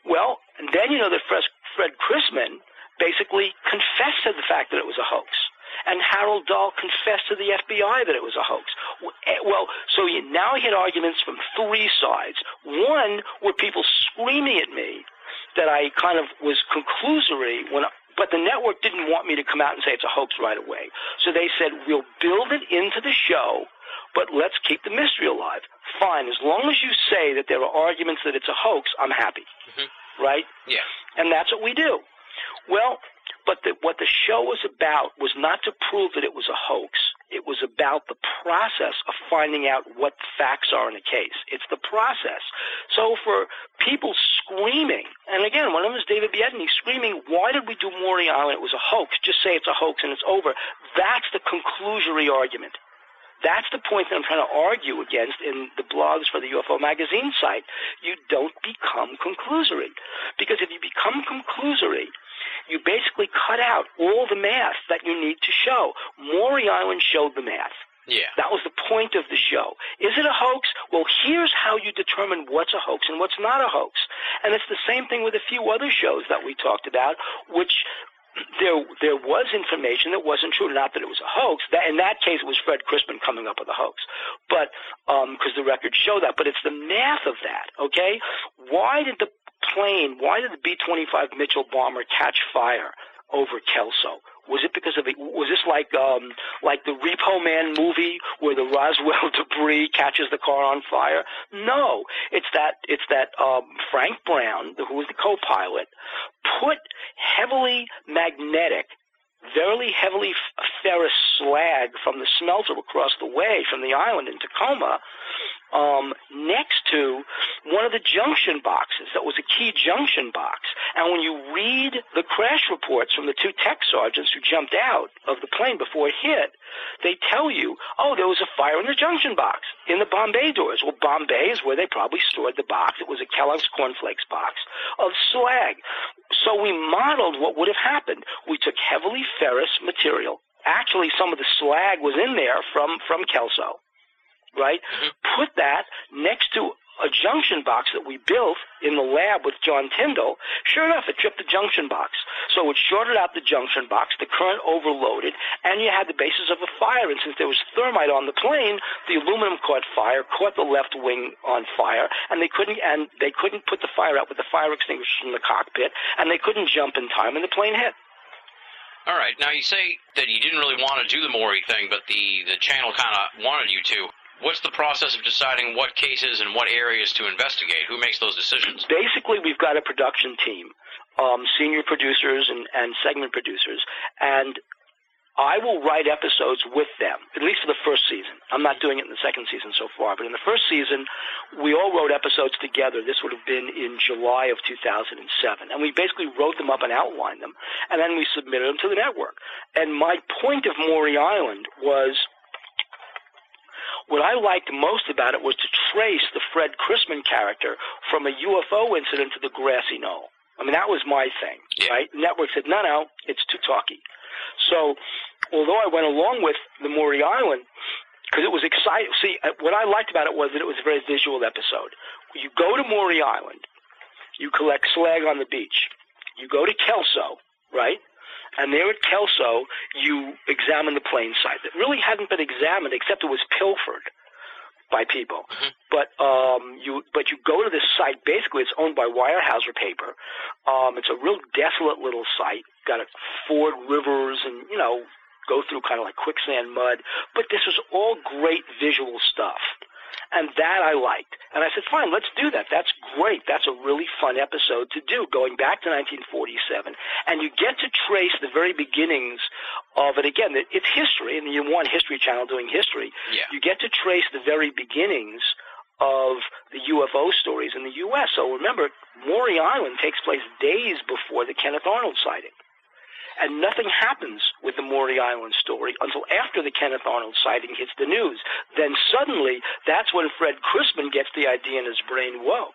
Well, and then you know that Fred Crispin basically confessed to the fact that it was a hoax. And Harold Dahl confessed to the FBI that it was a hoax. Well, so now he had arguments from three sides. One were people screaming at me that I kind of was conclusory, but the network didn't want me to come out and say it's a hoax right away. So they said, we'll build it into the show, but let's keep the mystery alive. Fine, as long as you say that there are arguments that it's a hoax, I'm happy. Mm-hmm. Right? Yes. And that's what we do. Well, but what the show was about was not to prove that it was a hoax. It was about the process of finding out what facts are in a case. It's the process. So for people screaming, and again, one of them is David Biedney, screaming, why did we do Maury Island? It was a hoax. Just say it's a hoax and it's over. That's the conclusory argument. That's the point that I'm trying to argue against in the blogs for the UFO magazine site. You don't become conclusory. Because if you become conclusory, you basically cut out all the math that you need to show. Maury Island showed the math. Yeah. That was the point of the show. Is it a hoax? Well, here's how you determine what's a hoax and what's not a hoax. And it's the same thing with a few other shows that we talked about, which – There was information that wasn't true, not that it was a hoax. That, in that case, it was Fred Crispin coming up with a hoax, but because the records show that. But it's the math of that, okay? Why did the B-25 Mitchell bomber catch fire over Kelso? Was it because of – was this like the Repo Man movie where the Roswell debris catches the car on fire? No. It's that Frank Brown, who was the co-pilot, put very heavily ferrous slag from the smelter across the way from the island in Tacoma next to one of the junction boxes that was a key junction box. And when you read the crash reports from the two tech sergeants who jumped out of the plane before it hit, they tell you, oh, there was a fire in the junction box in the Bombay doors. Well, Bombay is where they probably stored the box. It was a Kellogg's Cornflakes box of slag. So we modeled what would have happened. We took heavily ferrous material. Actually, some of the slag was in there from Kelso, right? Mm-hmm. Put that next to a junction box that we built in the lab with John Tyndall. Sure enough, it tripped the junction box. So it shorted out the junction box, the current overloaded, and you had the basis of a fire. And since there was thermite on the plane, the aluminum caught fire, caught the left wing on fire, and they couldn't put the fire out with the fire extinguishers from the cockpit, and they couldn't jump in time, and the plane hit. All right. Now, you say that you didn't really want to do the Maury thing, but the channel kind of wanted you to. What's the process of deciding what cases and what areas to investigate? Who makes those decisions? Basically, we've got a production team, senior producers and segment producers, and I will write episodes with them, at least for the first season. I'm not doing it in the second season so far, but in the first season, we all wrote episodes together. This would have been in July of 2007. And we basically wrote them up and outlined them, and then we submitted them to the network. And my point of Maury Island was, what I liked most about it was to trace the Fred Chrisman character from a UFO incident to the grassy knoll. I mean, that was my thing, right? The network said, no, no, it's too talky. So although I went along with the Maury Island, because it was exciting. See, what I liked about it was that it was a very visual episode. You go to Maury Island, you collect slag on the beach. You go to Kelso, right? And there at Kelso, you examine the plane site. It really hadn't been examined, except it was pilfered by people. But you go to this site. Basically, it's owned by Weyerhaeuser Paper. It's a real desolate little site. Got to ford rivers and, you know, go through kind of like quicksand mud. But this was all great visual stuff. And that I liked. And I said, fine, let's do that. That's great. That's a really fun episode to do, going back to 1947. And you get to trace the very beginnings of it. Again, it's history, and you want History Channel doing history. Yeah. You get to trace the very beginnings of the UFO stories in the U.S. So remember, Maury Island takes place days before the Kenneth Arnold sighting. And nothing happens with the Maury Island story until after the Kenneth Arnold sighting hits the news. Then suddenly, that's when Fred Chrisman gets the idea in his brain, whoa.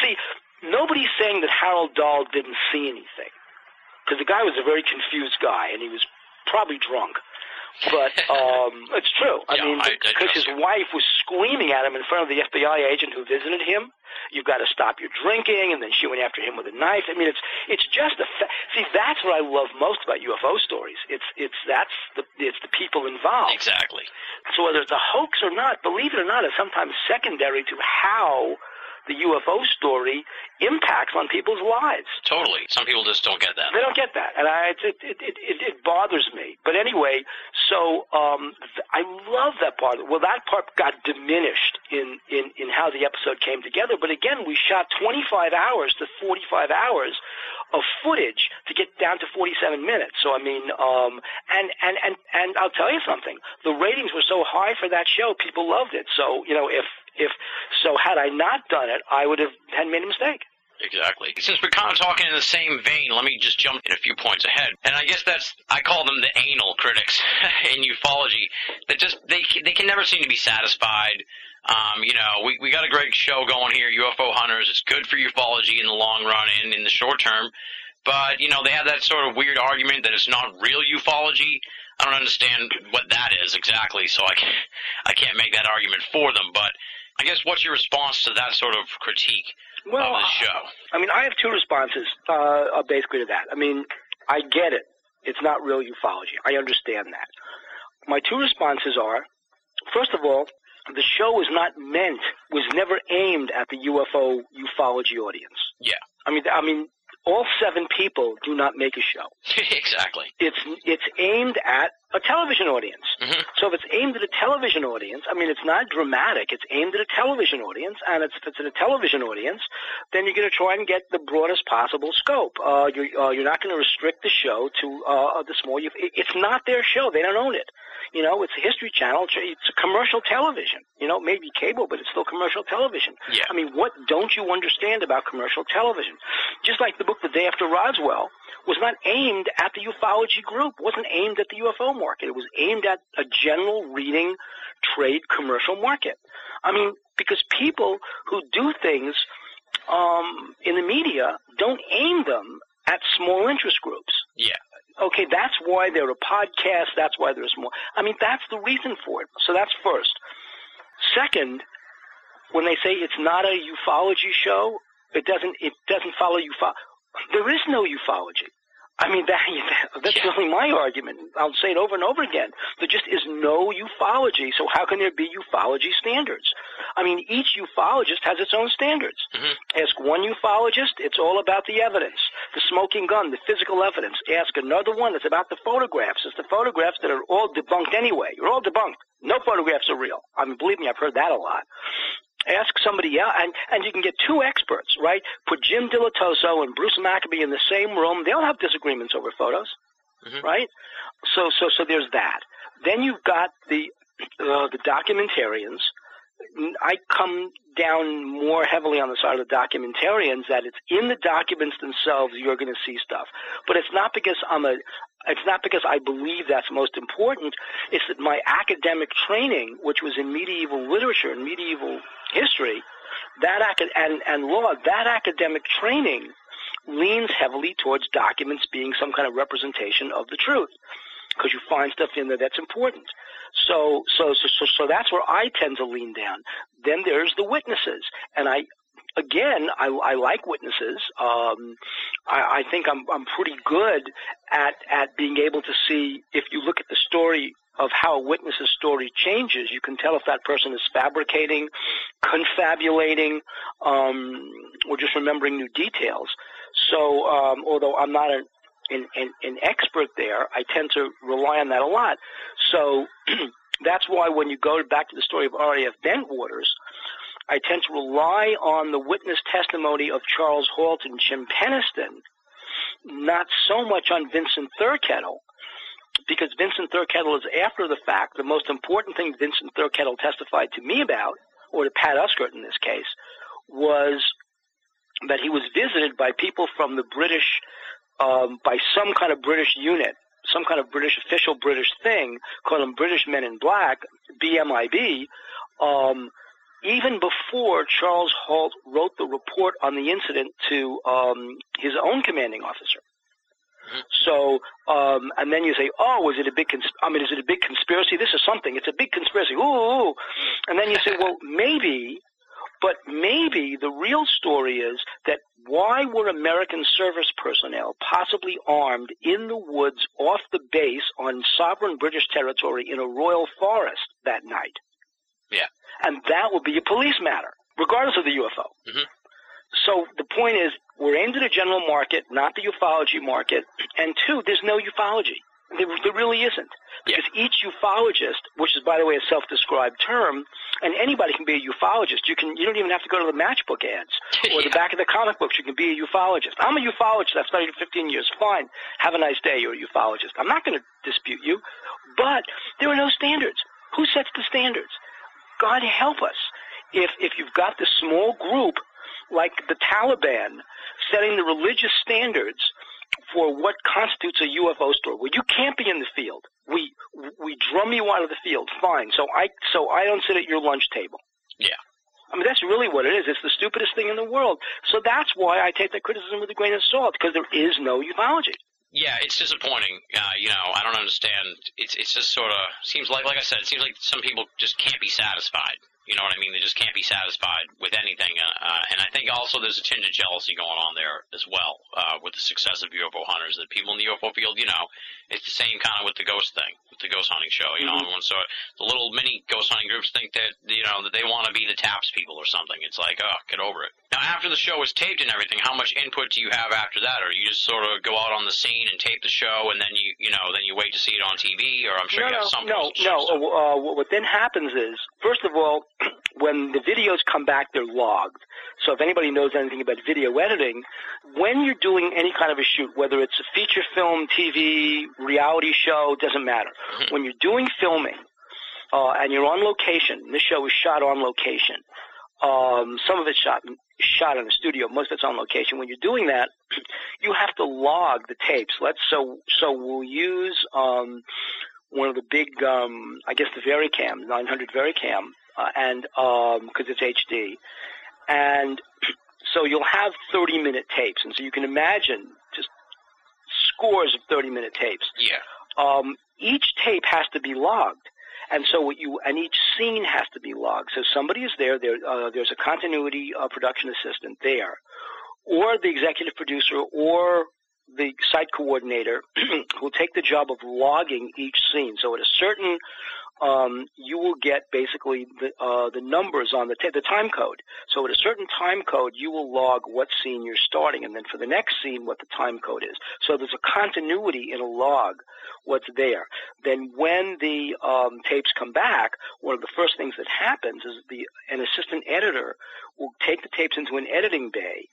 See, nobody's saying that Harold Dahl didn't see anything, because the guy was a very confused guy, and he was probably drunk. But it's true. I mean, because his wife was screaming at him in front of the FBI agent who visited him, you've got to stop your drinking, and then she went after him with a knife. I mean, it's just a see, that's what I love most about UFO stories. It's the people involved. Exactly. So whether it's a hoax or not, believe it or not, is sometimes secondary to how the UFO story impacts on people's lives. Totally. Some people just don't get that. They don't get that, and it bothers me. But anyway, so I love that part. Well, that part got diminished in how the episode came together, but again, we shot 25 hours to 45 hours of footage to get down to 47 minutes. So, I mean, and I'll tell you something. The ratings were so high for that show, people loved it. So, you know, so had I not done it, I would have made a mistake. Exactly. Since we're kind of talking in the same vein, let me just jump in a few points ahead. And I guess I call them the anal critics in ufology. That just, they can never seem to be satisfied. You know, we got a great show going here, UFO Hunters. It's good for ufology in the long run and in the short term. But, you know, they have that sort of weird argument that it's not real ufology. I don't understand what that is exactly, so I can't make that argument for them. But I guess what's your response to that sort of critique of the show? I mean, I have two responses basically to that. I mean, I get it. It's not real ufology. I understand that. My two responses are, first of all, the show was never aimed at the UFO ufology audience. Yeah. I mean, all seven people do not make a show. Exactly. It's aimed at a television audience. Mm-hmm. So if it's aimed at a television audience, I mean, it's not dramatic. It's aimed at a television audience, and if it's at a television audience, then you're going to try and get the broadest possible scope. You're not going to restrict the show to the small – it's not their show. They don't own it. You know, it's a History Channel. It's a commercial television. You know, maybe cable, but it's still commercial television. Yeah. I mean, what don't you understand about commercial television? Just like the book The Day After Roswell was not aimed at the ufology group, wasn't aimed at the UFO market. It was aimed at a general reading, trade, commercial market. I mean, because people who do things in the media don't aim them at small interest groups. Yeah. Okay, that's why there are podcasts. That's why there's more. I mean, that's the reason for it. So that's first. Second, when they say it's not a ufology show, it doesn't follow ufology. There is no ufology. I mean, that's really my argument. I'll say it over and over again. There just is no ufology, so how can there be ufology standards? I mean, each ufologist has its own standards. Mm-hmm. Ask one ufologist, it's all about the evidence, the smoking gun, the physical evidence. Ask another one, it's about the photographs. It's the photographs that are all debunked anyway. You're all debunked. No photographs are real. I mean, believe me, I've heard that a lot. Ask somebody else, and you can get two experts, right? Put Jim Dillatoso and Bruce Maccabee in the same room. They'll have disagreements over photos. Mm-hmm. Right? So there's that. Then you've got the documentarians. I come down more heavily on the side of the documentarians that it's in the documents themselves you're going to see stuff. But it's not because it's not because I believe that's most important. It's that my academic training, which was in medieval literature and medieval history, and law, that academic training leans heavily towards documents being some kind of representation of the truth, because you find stuff in there that's important. So that's where I tend to lean down. Then there's the witnesses, and I like witnesses. I think I'm pretty good at being able to see, if you look at the story of how a witness's story changes, you can tell if that person is fabricating, confabulating, or just remembering new details. So although I'm not an expert there, I tend to rely on that a lot. So that's why when you go back to the story of R.A.F. Bentwaters, I tend to rely on the witness testimony of Charles Halt and Jim Peniston, not so much on Vincent Thirkettle, because Vincent Thirkettle is after the fact. The most important thing Vincent Thirkettle testified to me about, or to Pat Uskert in this case, was that he was visited by people from the British, by some kind of British unit, some kind of British official British thing, called them British Men in Black, BMIB, even before Charles Halt wrote the report on the incident to his own commanding officer. So, and then you say, oh, is it a big conspiracy? This is something. It's a big conspiracy. Ooh. And then you say, well, maybe, but maybe the real story is that why were American service personnel possibly armed in the woods off the base on sovereign British territory in a royal forest that night? Yeah. And that would be a police matter, regardless of the UFO. Mm-hmm. So the point is, we're aimed at a general market, not the ufology market. And two, there's no ufology. There really isn't. Because each ufologist, which is, by the way, a self-described term, and anybody can be a ufologist. You don't even have to go to the matchbook ads or the back of the comic books. You can be a ufologist. I'm a ufologist. I've studied for 15 years. Fine. Have a nice day. You're a ufologist. I'm not going to dispute you. But there are no standards. Who sets the standards? God help us. If you've got this small group like the Taliban setting the religious standards for what constitutes a UFO story. Well, you can't be in the field. We drum you out of the field. Fine. So I don't sit at your lunch table. Yeah. I mean, that's really what it is. It's the stupidest thing in the world. So that's why I take that criticism with a grain of salt, because there is no ufology. Yeah, it's disappointing. I don't understand. It's just sort of seems like I said, it seems like some people just can't be satisfied. You know what I mean? They just can't be satisfied with anything. And I think also there's a tinge of jealousy going on there as well with the success of UFO hunters, that people in the UFO field, it's the same kind of with the ghost thing, with the ghost hunting show. You know, so the little mini ghost hunting groups think that, that they want to be the TAPS people or something. It's like, oh, get over it. Now, after the show is taped and everything, how much input do you have after that? Or you just sort of go out on the scene and tape the show and then you wait to see it on TV? Or I'm sure you have some. What then happens is, first of all, when the videos come back, they're logged. So if anybody knows anything about video editing, when you're doing any kind of a shoot, whether it's a feature film, TV, reality show, doesn't matter. When you're doing filming and you're on location, this show is shot on location. Some of it's shot in a studio, most of it's on location. When you're doing that, you have to log the tapes. So we'll use one of the big, I guess the Vericam, 900 Vericam, because it's HD. And so you'll have 30-minute tapes. And so you can imagine just scores of 30-minute tapes. Yeah. Each tape has to be logged. And so each scene has to be logged. So somebody is there. There's a continuity production assistant there, or the executive producer, or the site coordinator will take the job of logging each scene. So at a certain you will get basically the numbers on the time code. So at a certain time code, you will log what scene you're starting, and then for the next scene, what the time code is. So there's a continuity in a log, what's there. Then when the tapes come back, one of the first things that happens is an assistant editor will take the tapes into an editing bay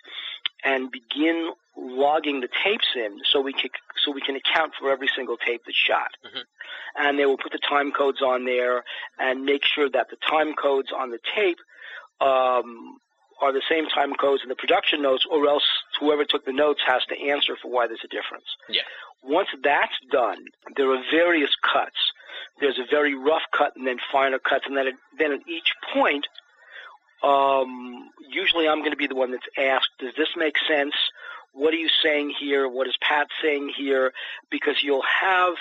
and begin logging the tapes in, so we can account for every single tape that's shot. Mm-hmm. And they will put the time codes on there and make sure that the time codes on the tape are the same time codes in the production notes, or else whoever took the notes has to answer for why there's a difference. Yeah. Once that's done, there are various cuts. There's a very rough cut and then finer cuts, and then at each point, usually I'm going to be the one that's asked, does this make sense? What are you saying here? What is Pat saying here? Because you'll have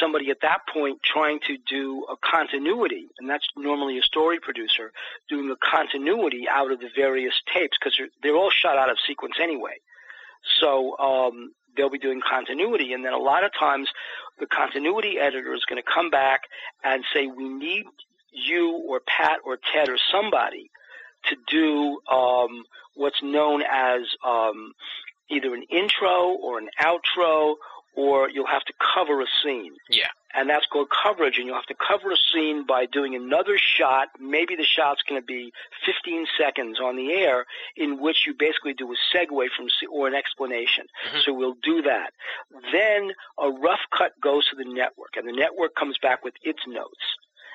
somebody at that point trying to do a continuity, and that's normally a story producer, doing the continuity out of the various tapes, because they're all shot out of sequence anyway. So they'll be doing continuity, and then a lot of times the continuity editor is going to come back and say, we need you or Pat or Ted or somebody to do what's known as either an intro or an outro, or you'll have to cover a scene. Yeah. And that's called coverage, and you'll have to cover a scene by doing another shot. Maybe the shot's going to be 15 seconds on the air, in which you basically do a segue from or an explanation. Mm-hmm. So we'll do that. Then a rough cut goes to the network, and the network comes back with its notes.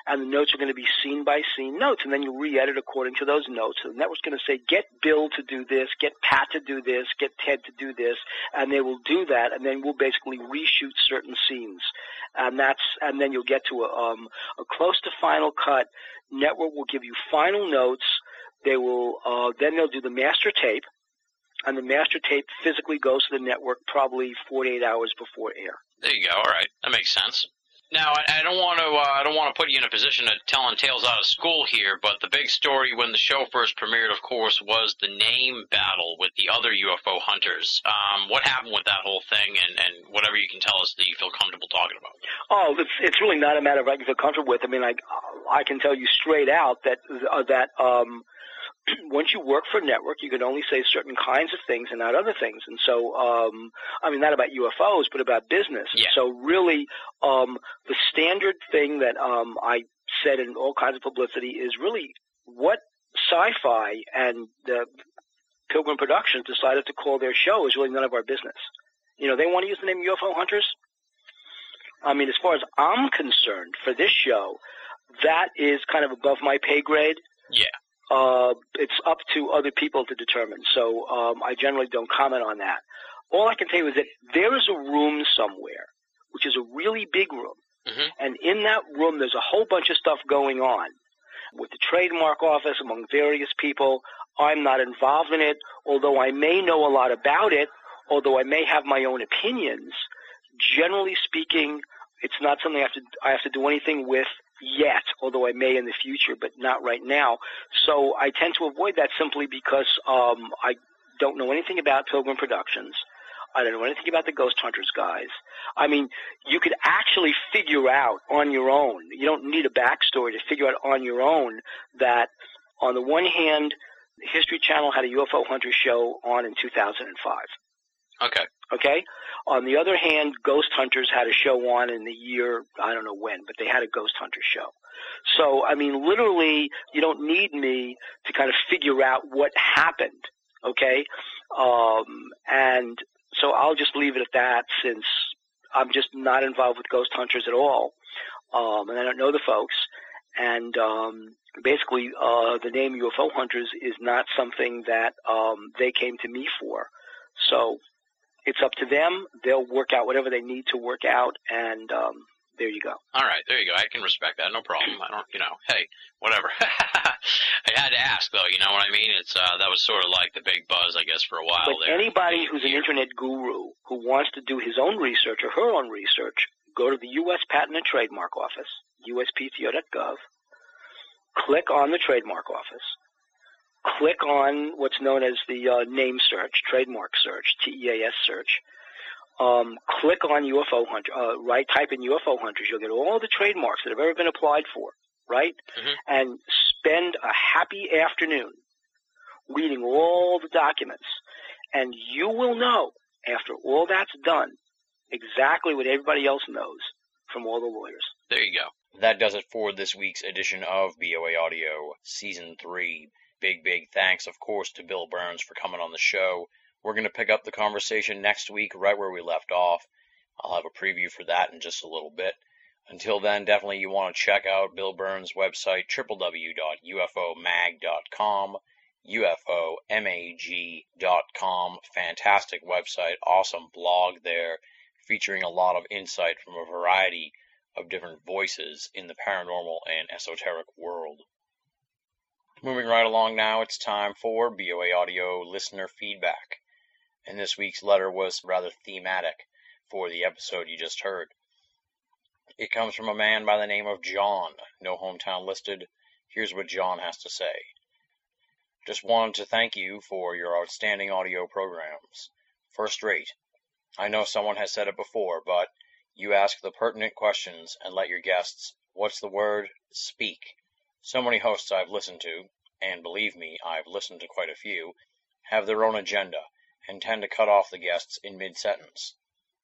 And the notes are going to be scene-by-scene notes, and then you re-edit according to those notes. So the network's going to say, get Bill to do this, get Pat to do this, get Ted to do this, and they will do that, and then we'll basically reshoot certain scenes. And then you'll get to a close to final cut. Network will give you final notes. They will then they'll do the master tape, and the master tape physically goes to the network probably 48 hours before air. There you go. All right. That makes sense. Now, I don't want to put you in a position of telling tales out of school here, but the big story when the show first premiered, of course, was the name battle with the other UFO hunters. What happened with that whole thing, and whatever you can tell us that you feel comfortable talking about? Oh, it's really not a matter of I can feel comfortable with. I mean, I can tell you straight out that once you work for a network, you can only say certain kinds of things and not other things. And so, I mean, not about UFOs, but about business. Yeah. So really, the standard thing that I said in all kinds of publicity is really what Sci-Fi and the Pilgrim Productions decided to call their show is really none of our business. You know, they want to use the name UFO Hunters. I mean, as far as I'm concerned for this show, that is kind of above my pay grade. Yeah. It's up to other people to determine, so I generally don't comment on that. All I can tell you is that there is a room somewhere, which is a really big room, mm-hmm. and in that room there's a whole bunch of stuff going on with the trademark office among various people. I'm not involved in it, although I may know a lot about it, although I may have my own opinions. Generally speaking, it's not something I have to do anything with yet, although I may in the future, but not right now. So I tend to avoid that simply because I don't know anything about Pilgrim Productions. I don't know anything about the Ghost Hunters guys. I mean, you could actually figure out on your own. You don't need a backstory to figure out on your own that, on the one hand, History Channel had a UFO Hunter show on in 2005. Okay. On the other hand, Ghost Hunters had a show on in the year, I don't know when, but they had a Ghost Hunter show. So, I mean, literally, you don't need me to kind of figure out what happened, okay? And so I'll just leave it at that, since I'm just not involved with Ghost Hunters at all, and I don't know the folks. And basically, the name UFO Hunters is not something that they came to me for. So it's up to them. They'll work out whatever they need to work out, and there you go. All right, there you go. I can respect that. No problem. I don't, hey, whatever. I had to ask, though, you know what I mean? It's that was sort of like the big buzz, I guess, for a while. But there, anybody who's an internet guru who wants to do his own research or her own research, go to the U.S. Patent and Trademark Office, USPTO.gov, click on the Trademark Office. Click on what's known as the name search, trademark search, TEAS search. Click on UFO Hunters, right? Type in UFO Hunters. You'll get all the trademarks that have ever been applied for, right? Mm-hmm. And spend a happy afternoon reading all the documents. And you will know, after all that's done, exactly what everybody else knows from all the lawyers. There you go. That does it for this week's edition of BOA Audio Season 3. Big thanks, of course, to Bill Birnes for coming on the show. We're going to pick up the conversation next week right where we left off. I'll have a preview for that in just a little bit. Until then, definitely you want to check out Bill Birnes' website, www.ufomag.com. UFOMAG.com. Fantastic website, awesome blog there, featuring a lot of insight from a variety of different voices in the paranormal and esoteric world. Moving right along now, it's time for BOA Audio listener feedback. And this week's letter was rather thematic for the episode you just heard. It comes from a man by the name of John, no hometown listed. Here's what John has to say. Just wanted to thank you for your outstanding audio programs. First rate. I know someone has said it before, but you ask the pertinent questions and let your guests, what's the word, speak. So many hosts I've listened to, and believe me, I've listened to quite a few, have their own agenda and tend to cut off the guests in mid-sentence.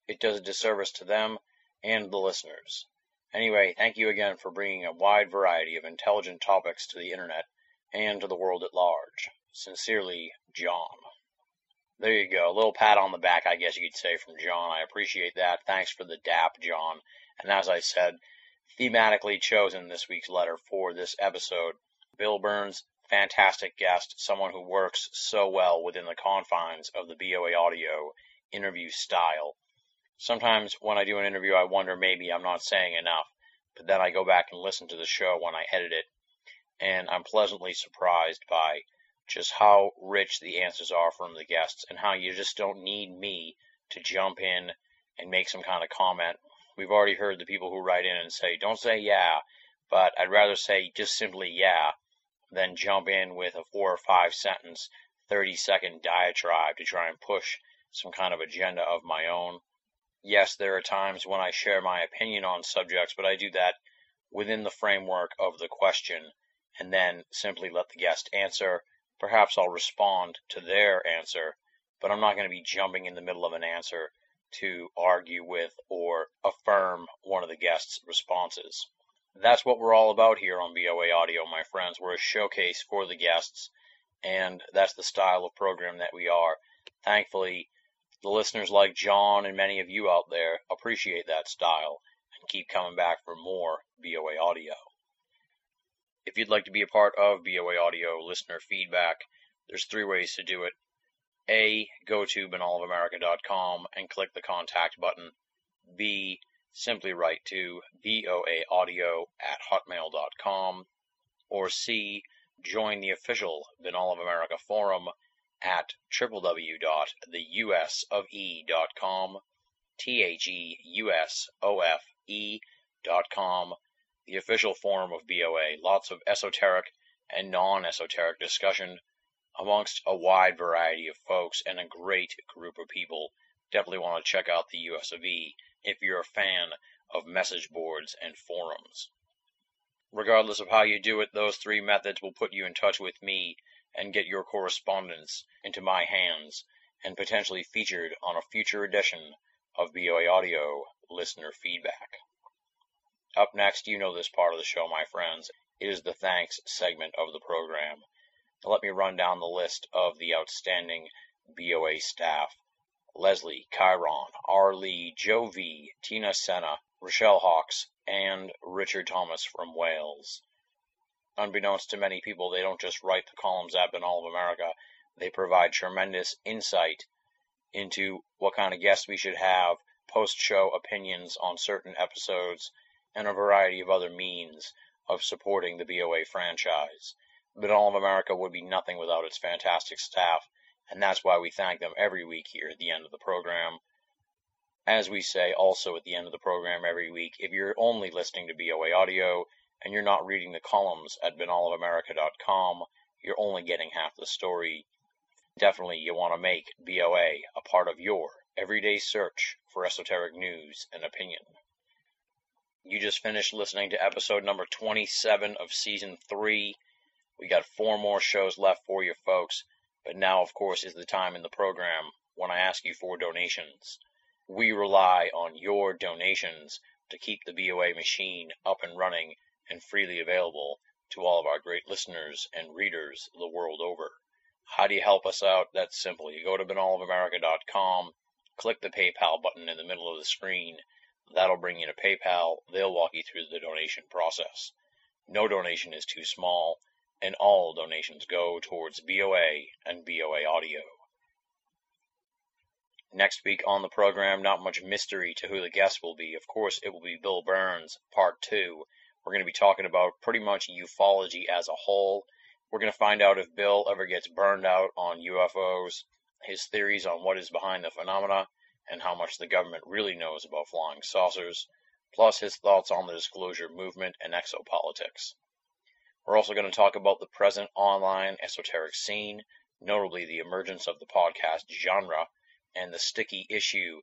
It does a disservice to them and the listeners. Anyway, thank you again for bringing a wide variety of intelligent topics to the internet and to the world at large. Sincerely, John. There you go. A little pat on the back, I guess you could say, from John. I appreciate that. Thanks for the dap, John. And as I said, thematically chosen this week's letter for this episode. Bill Birnes, fantastic guest, someone who works so well within the confines of the BOA Audio interview style. Sometimes when I do an interview, I wonder maybe I'm not saying enough, but then I go back and listen to the show when I edit it, and I'm pleasantly surprised by just how rich the answers are from the guests and how you just don't need me to jump in and make some kind of comment. We've already heard the people who write in and say, don't say yeah, but I'd rather say just simply yeah than jump in with a 4 or 5 sentence, 30-second diatribe to try and push some kind of agenda of my own. Yes, there are times when I share my opinion on subjects, but I do that within the framework of the question, and then simply let the guest answer. Perhaps I'll respond to their answer, but I'm not going to be jumping in the middle of an answer to argue with or affirm one of the guests' responses. That's what we're all about here on BOA Audio, my friends. We're a showcase for the guests, and that's the style of program that we are. Thankfully, the listeners like John and many of you out there appreciate that style and keep coming back for more BOA Audio. If you'd like to be a part of BOA Audio listener feedback, there's 3 ways to do it. A, go to banalofamerica.com and click the contact button. B, simply write to boaaudio@hotmail.com. Or C, join the official Banal of America forum at www.theusofe.com, THEUSOFE.com. The official forum of BOA, lots of esoteric and non-esoteric discussion amongst a wide variety of folks and a great group of people. Definitely want to check out the US of E if you're a fan of message boards and forums. Regardless of how you do it, those 3 methods will put you in touch with me and get your correspondence into my hands and potentially featured on a future edition of BOA Audio Listener Feedback. Up next, you know this part of the show, my friends, is the thanks segment of the program. Now let me run down the list of the outstanding BOA staff. Leslie, Chiron, R. Lee, Joe V., Tina Senna, Rochelle Hawks, and Richard Thomas from Wales. Unbeknownst to many people, they don't just write the columns at Banal of America. They provide tremendous insight into what kind of guests we should have, post-show opinions on certain episodes, and a variety of other means of supporting the BOA franchise. Banal of America would be nothing without its fantastic staff, and that's why we thank them every week here at the end of the program. As we say also at the end of the program every week, if you're only listening to BOA Audio and you're not reading the columns at banalofamerica.com, you're only getting half the story. Definitely you want to make BOA a part of your Everyday search for esoteric news and opinion. You just finished listening to episode number 27 of season 3. We got 4 more shows left for you folks, but now of course is the time in the program when I ask you for donations. We rely on your donations to keep the BOA machine up and running and freely available to all of our great listeners and readers the world over. How do you help us out? That's simple. You go to banalofamerica.com, click the PayPal button in the middle of the screen. That'll bring you to PayPal. They'll walk you through the donation process. No donation is too small, and all donations go towards BOA and BOA Audio. Next week on the program, not much mystery to who the guest will be. Of course, it will be Bill Birnes, Part 2. We're going to be talking about pretty much ufology as a whole. We're going to find out if Bill ever gets burned out on UFOs, his theories on what is behind the phenomena, and how much the government really knows about flying saucers, plus his thoughts on the disclosure movement and exopolitics. We're also going to talk about the present online esoteric scene, notably the emergence of the podcast genre, and the sticky issue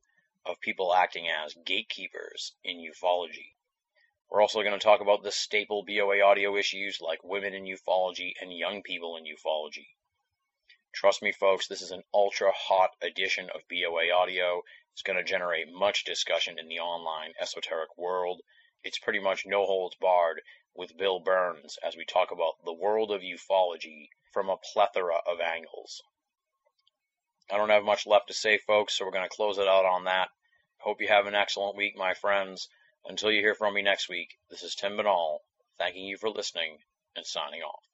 of people acting as gatekeepers in ufology. We're also going to talk about the staple BOA audio issues like women in ufology and young people in ufology. Trust me, folks, this is an ultra-hot edition of BOA Audio. It's going to generate much discussion in the online esoteric world. It's pretty much no holds barred with Bill Birnes as we talk about the world of ufology from a plethora of angles. I don't have much left to say, folks, so we're going to close it out on that. Hope you have an excellent week, my friends. Until you hear from me next week, this is Tim Banal, thanking you for listening and signing off.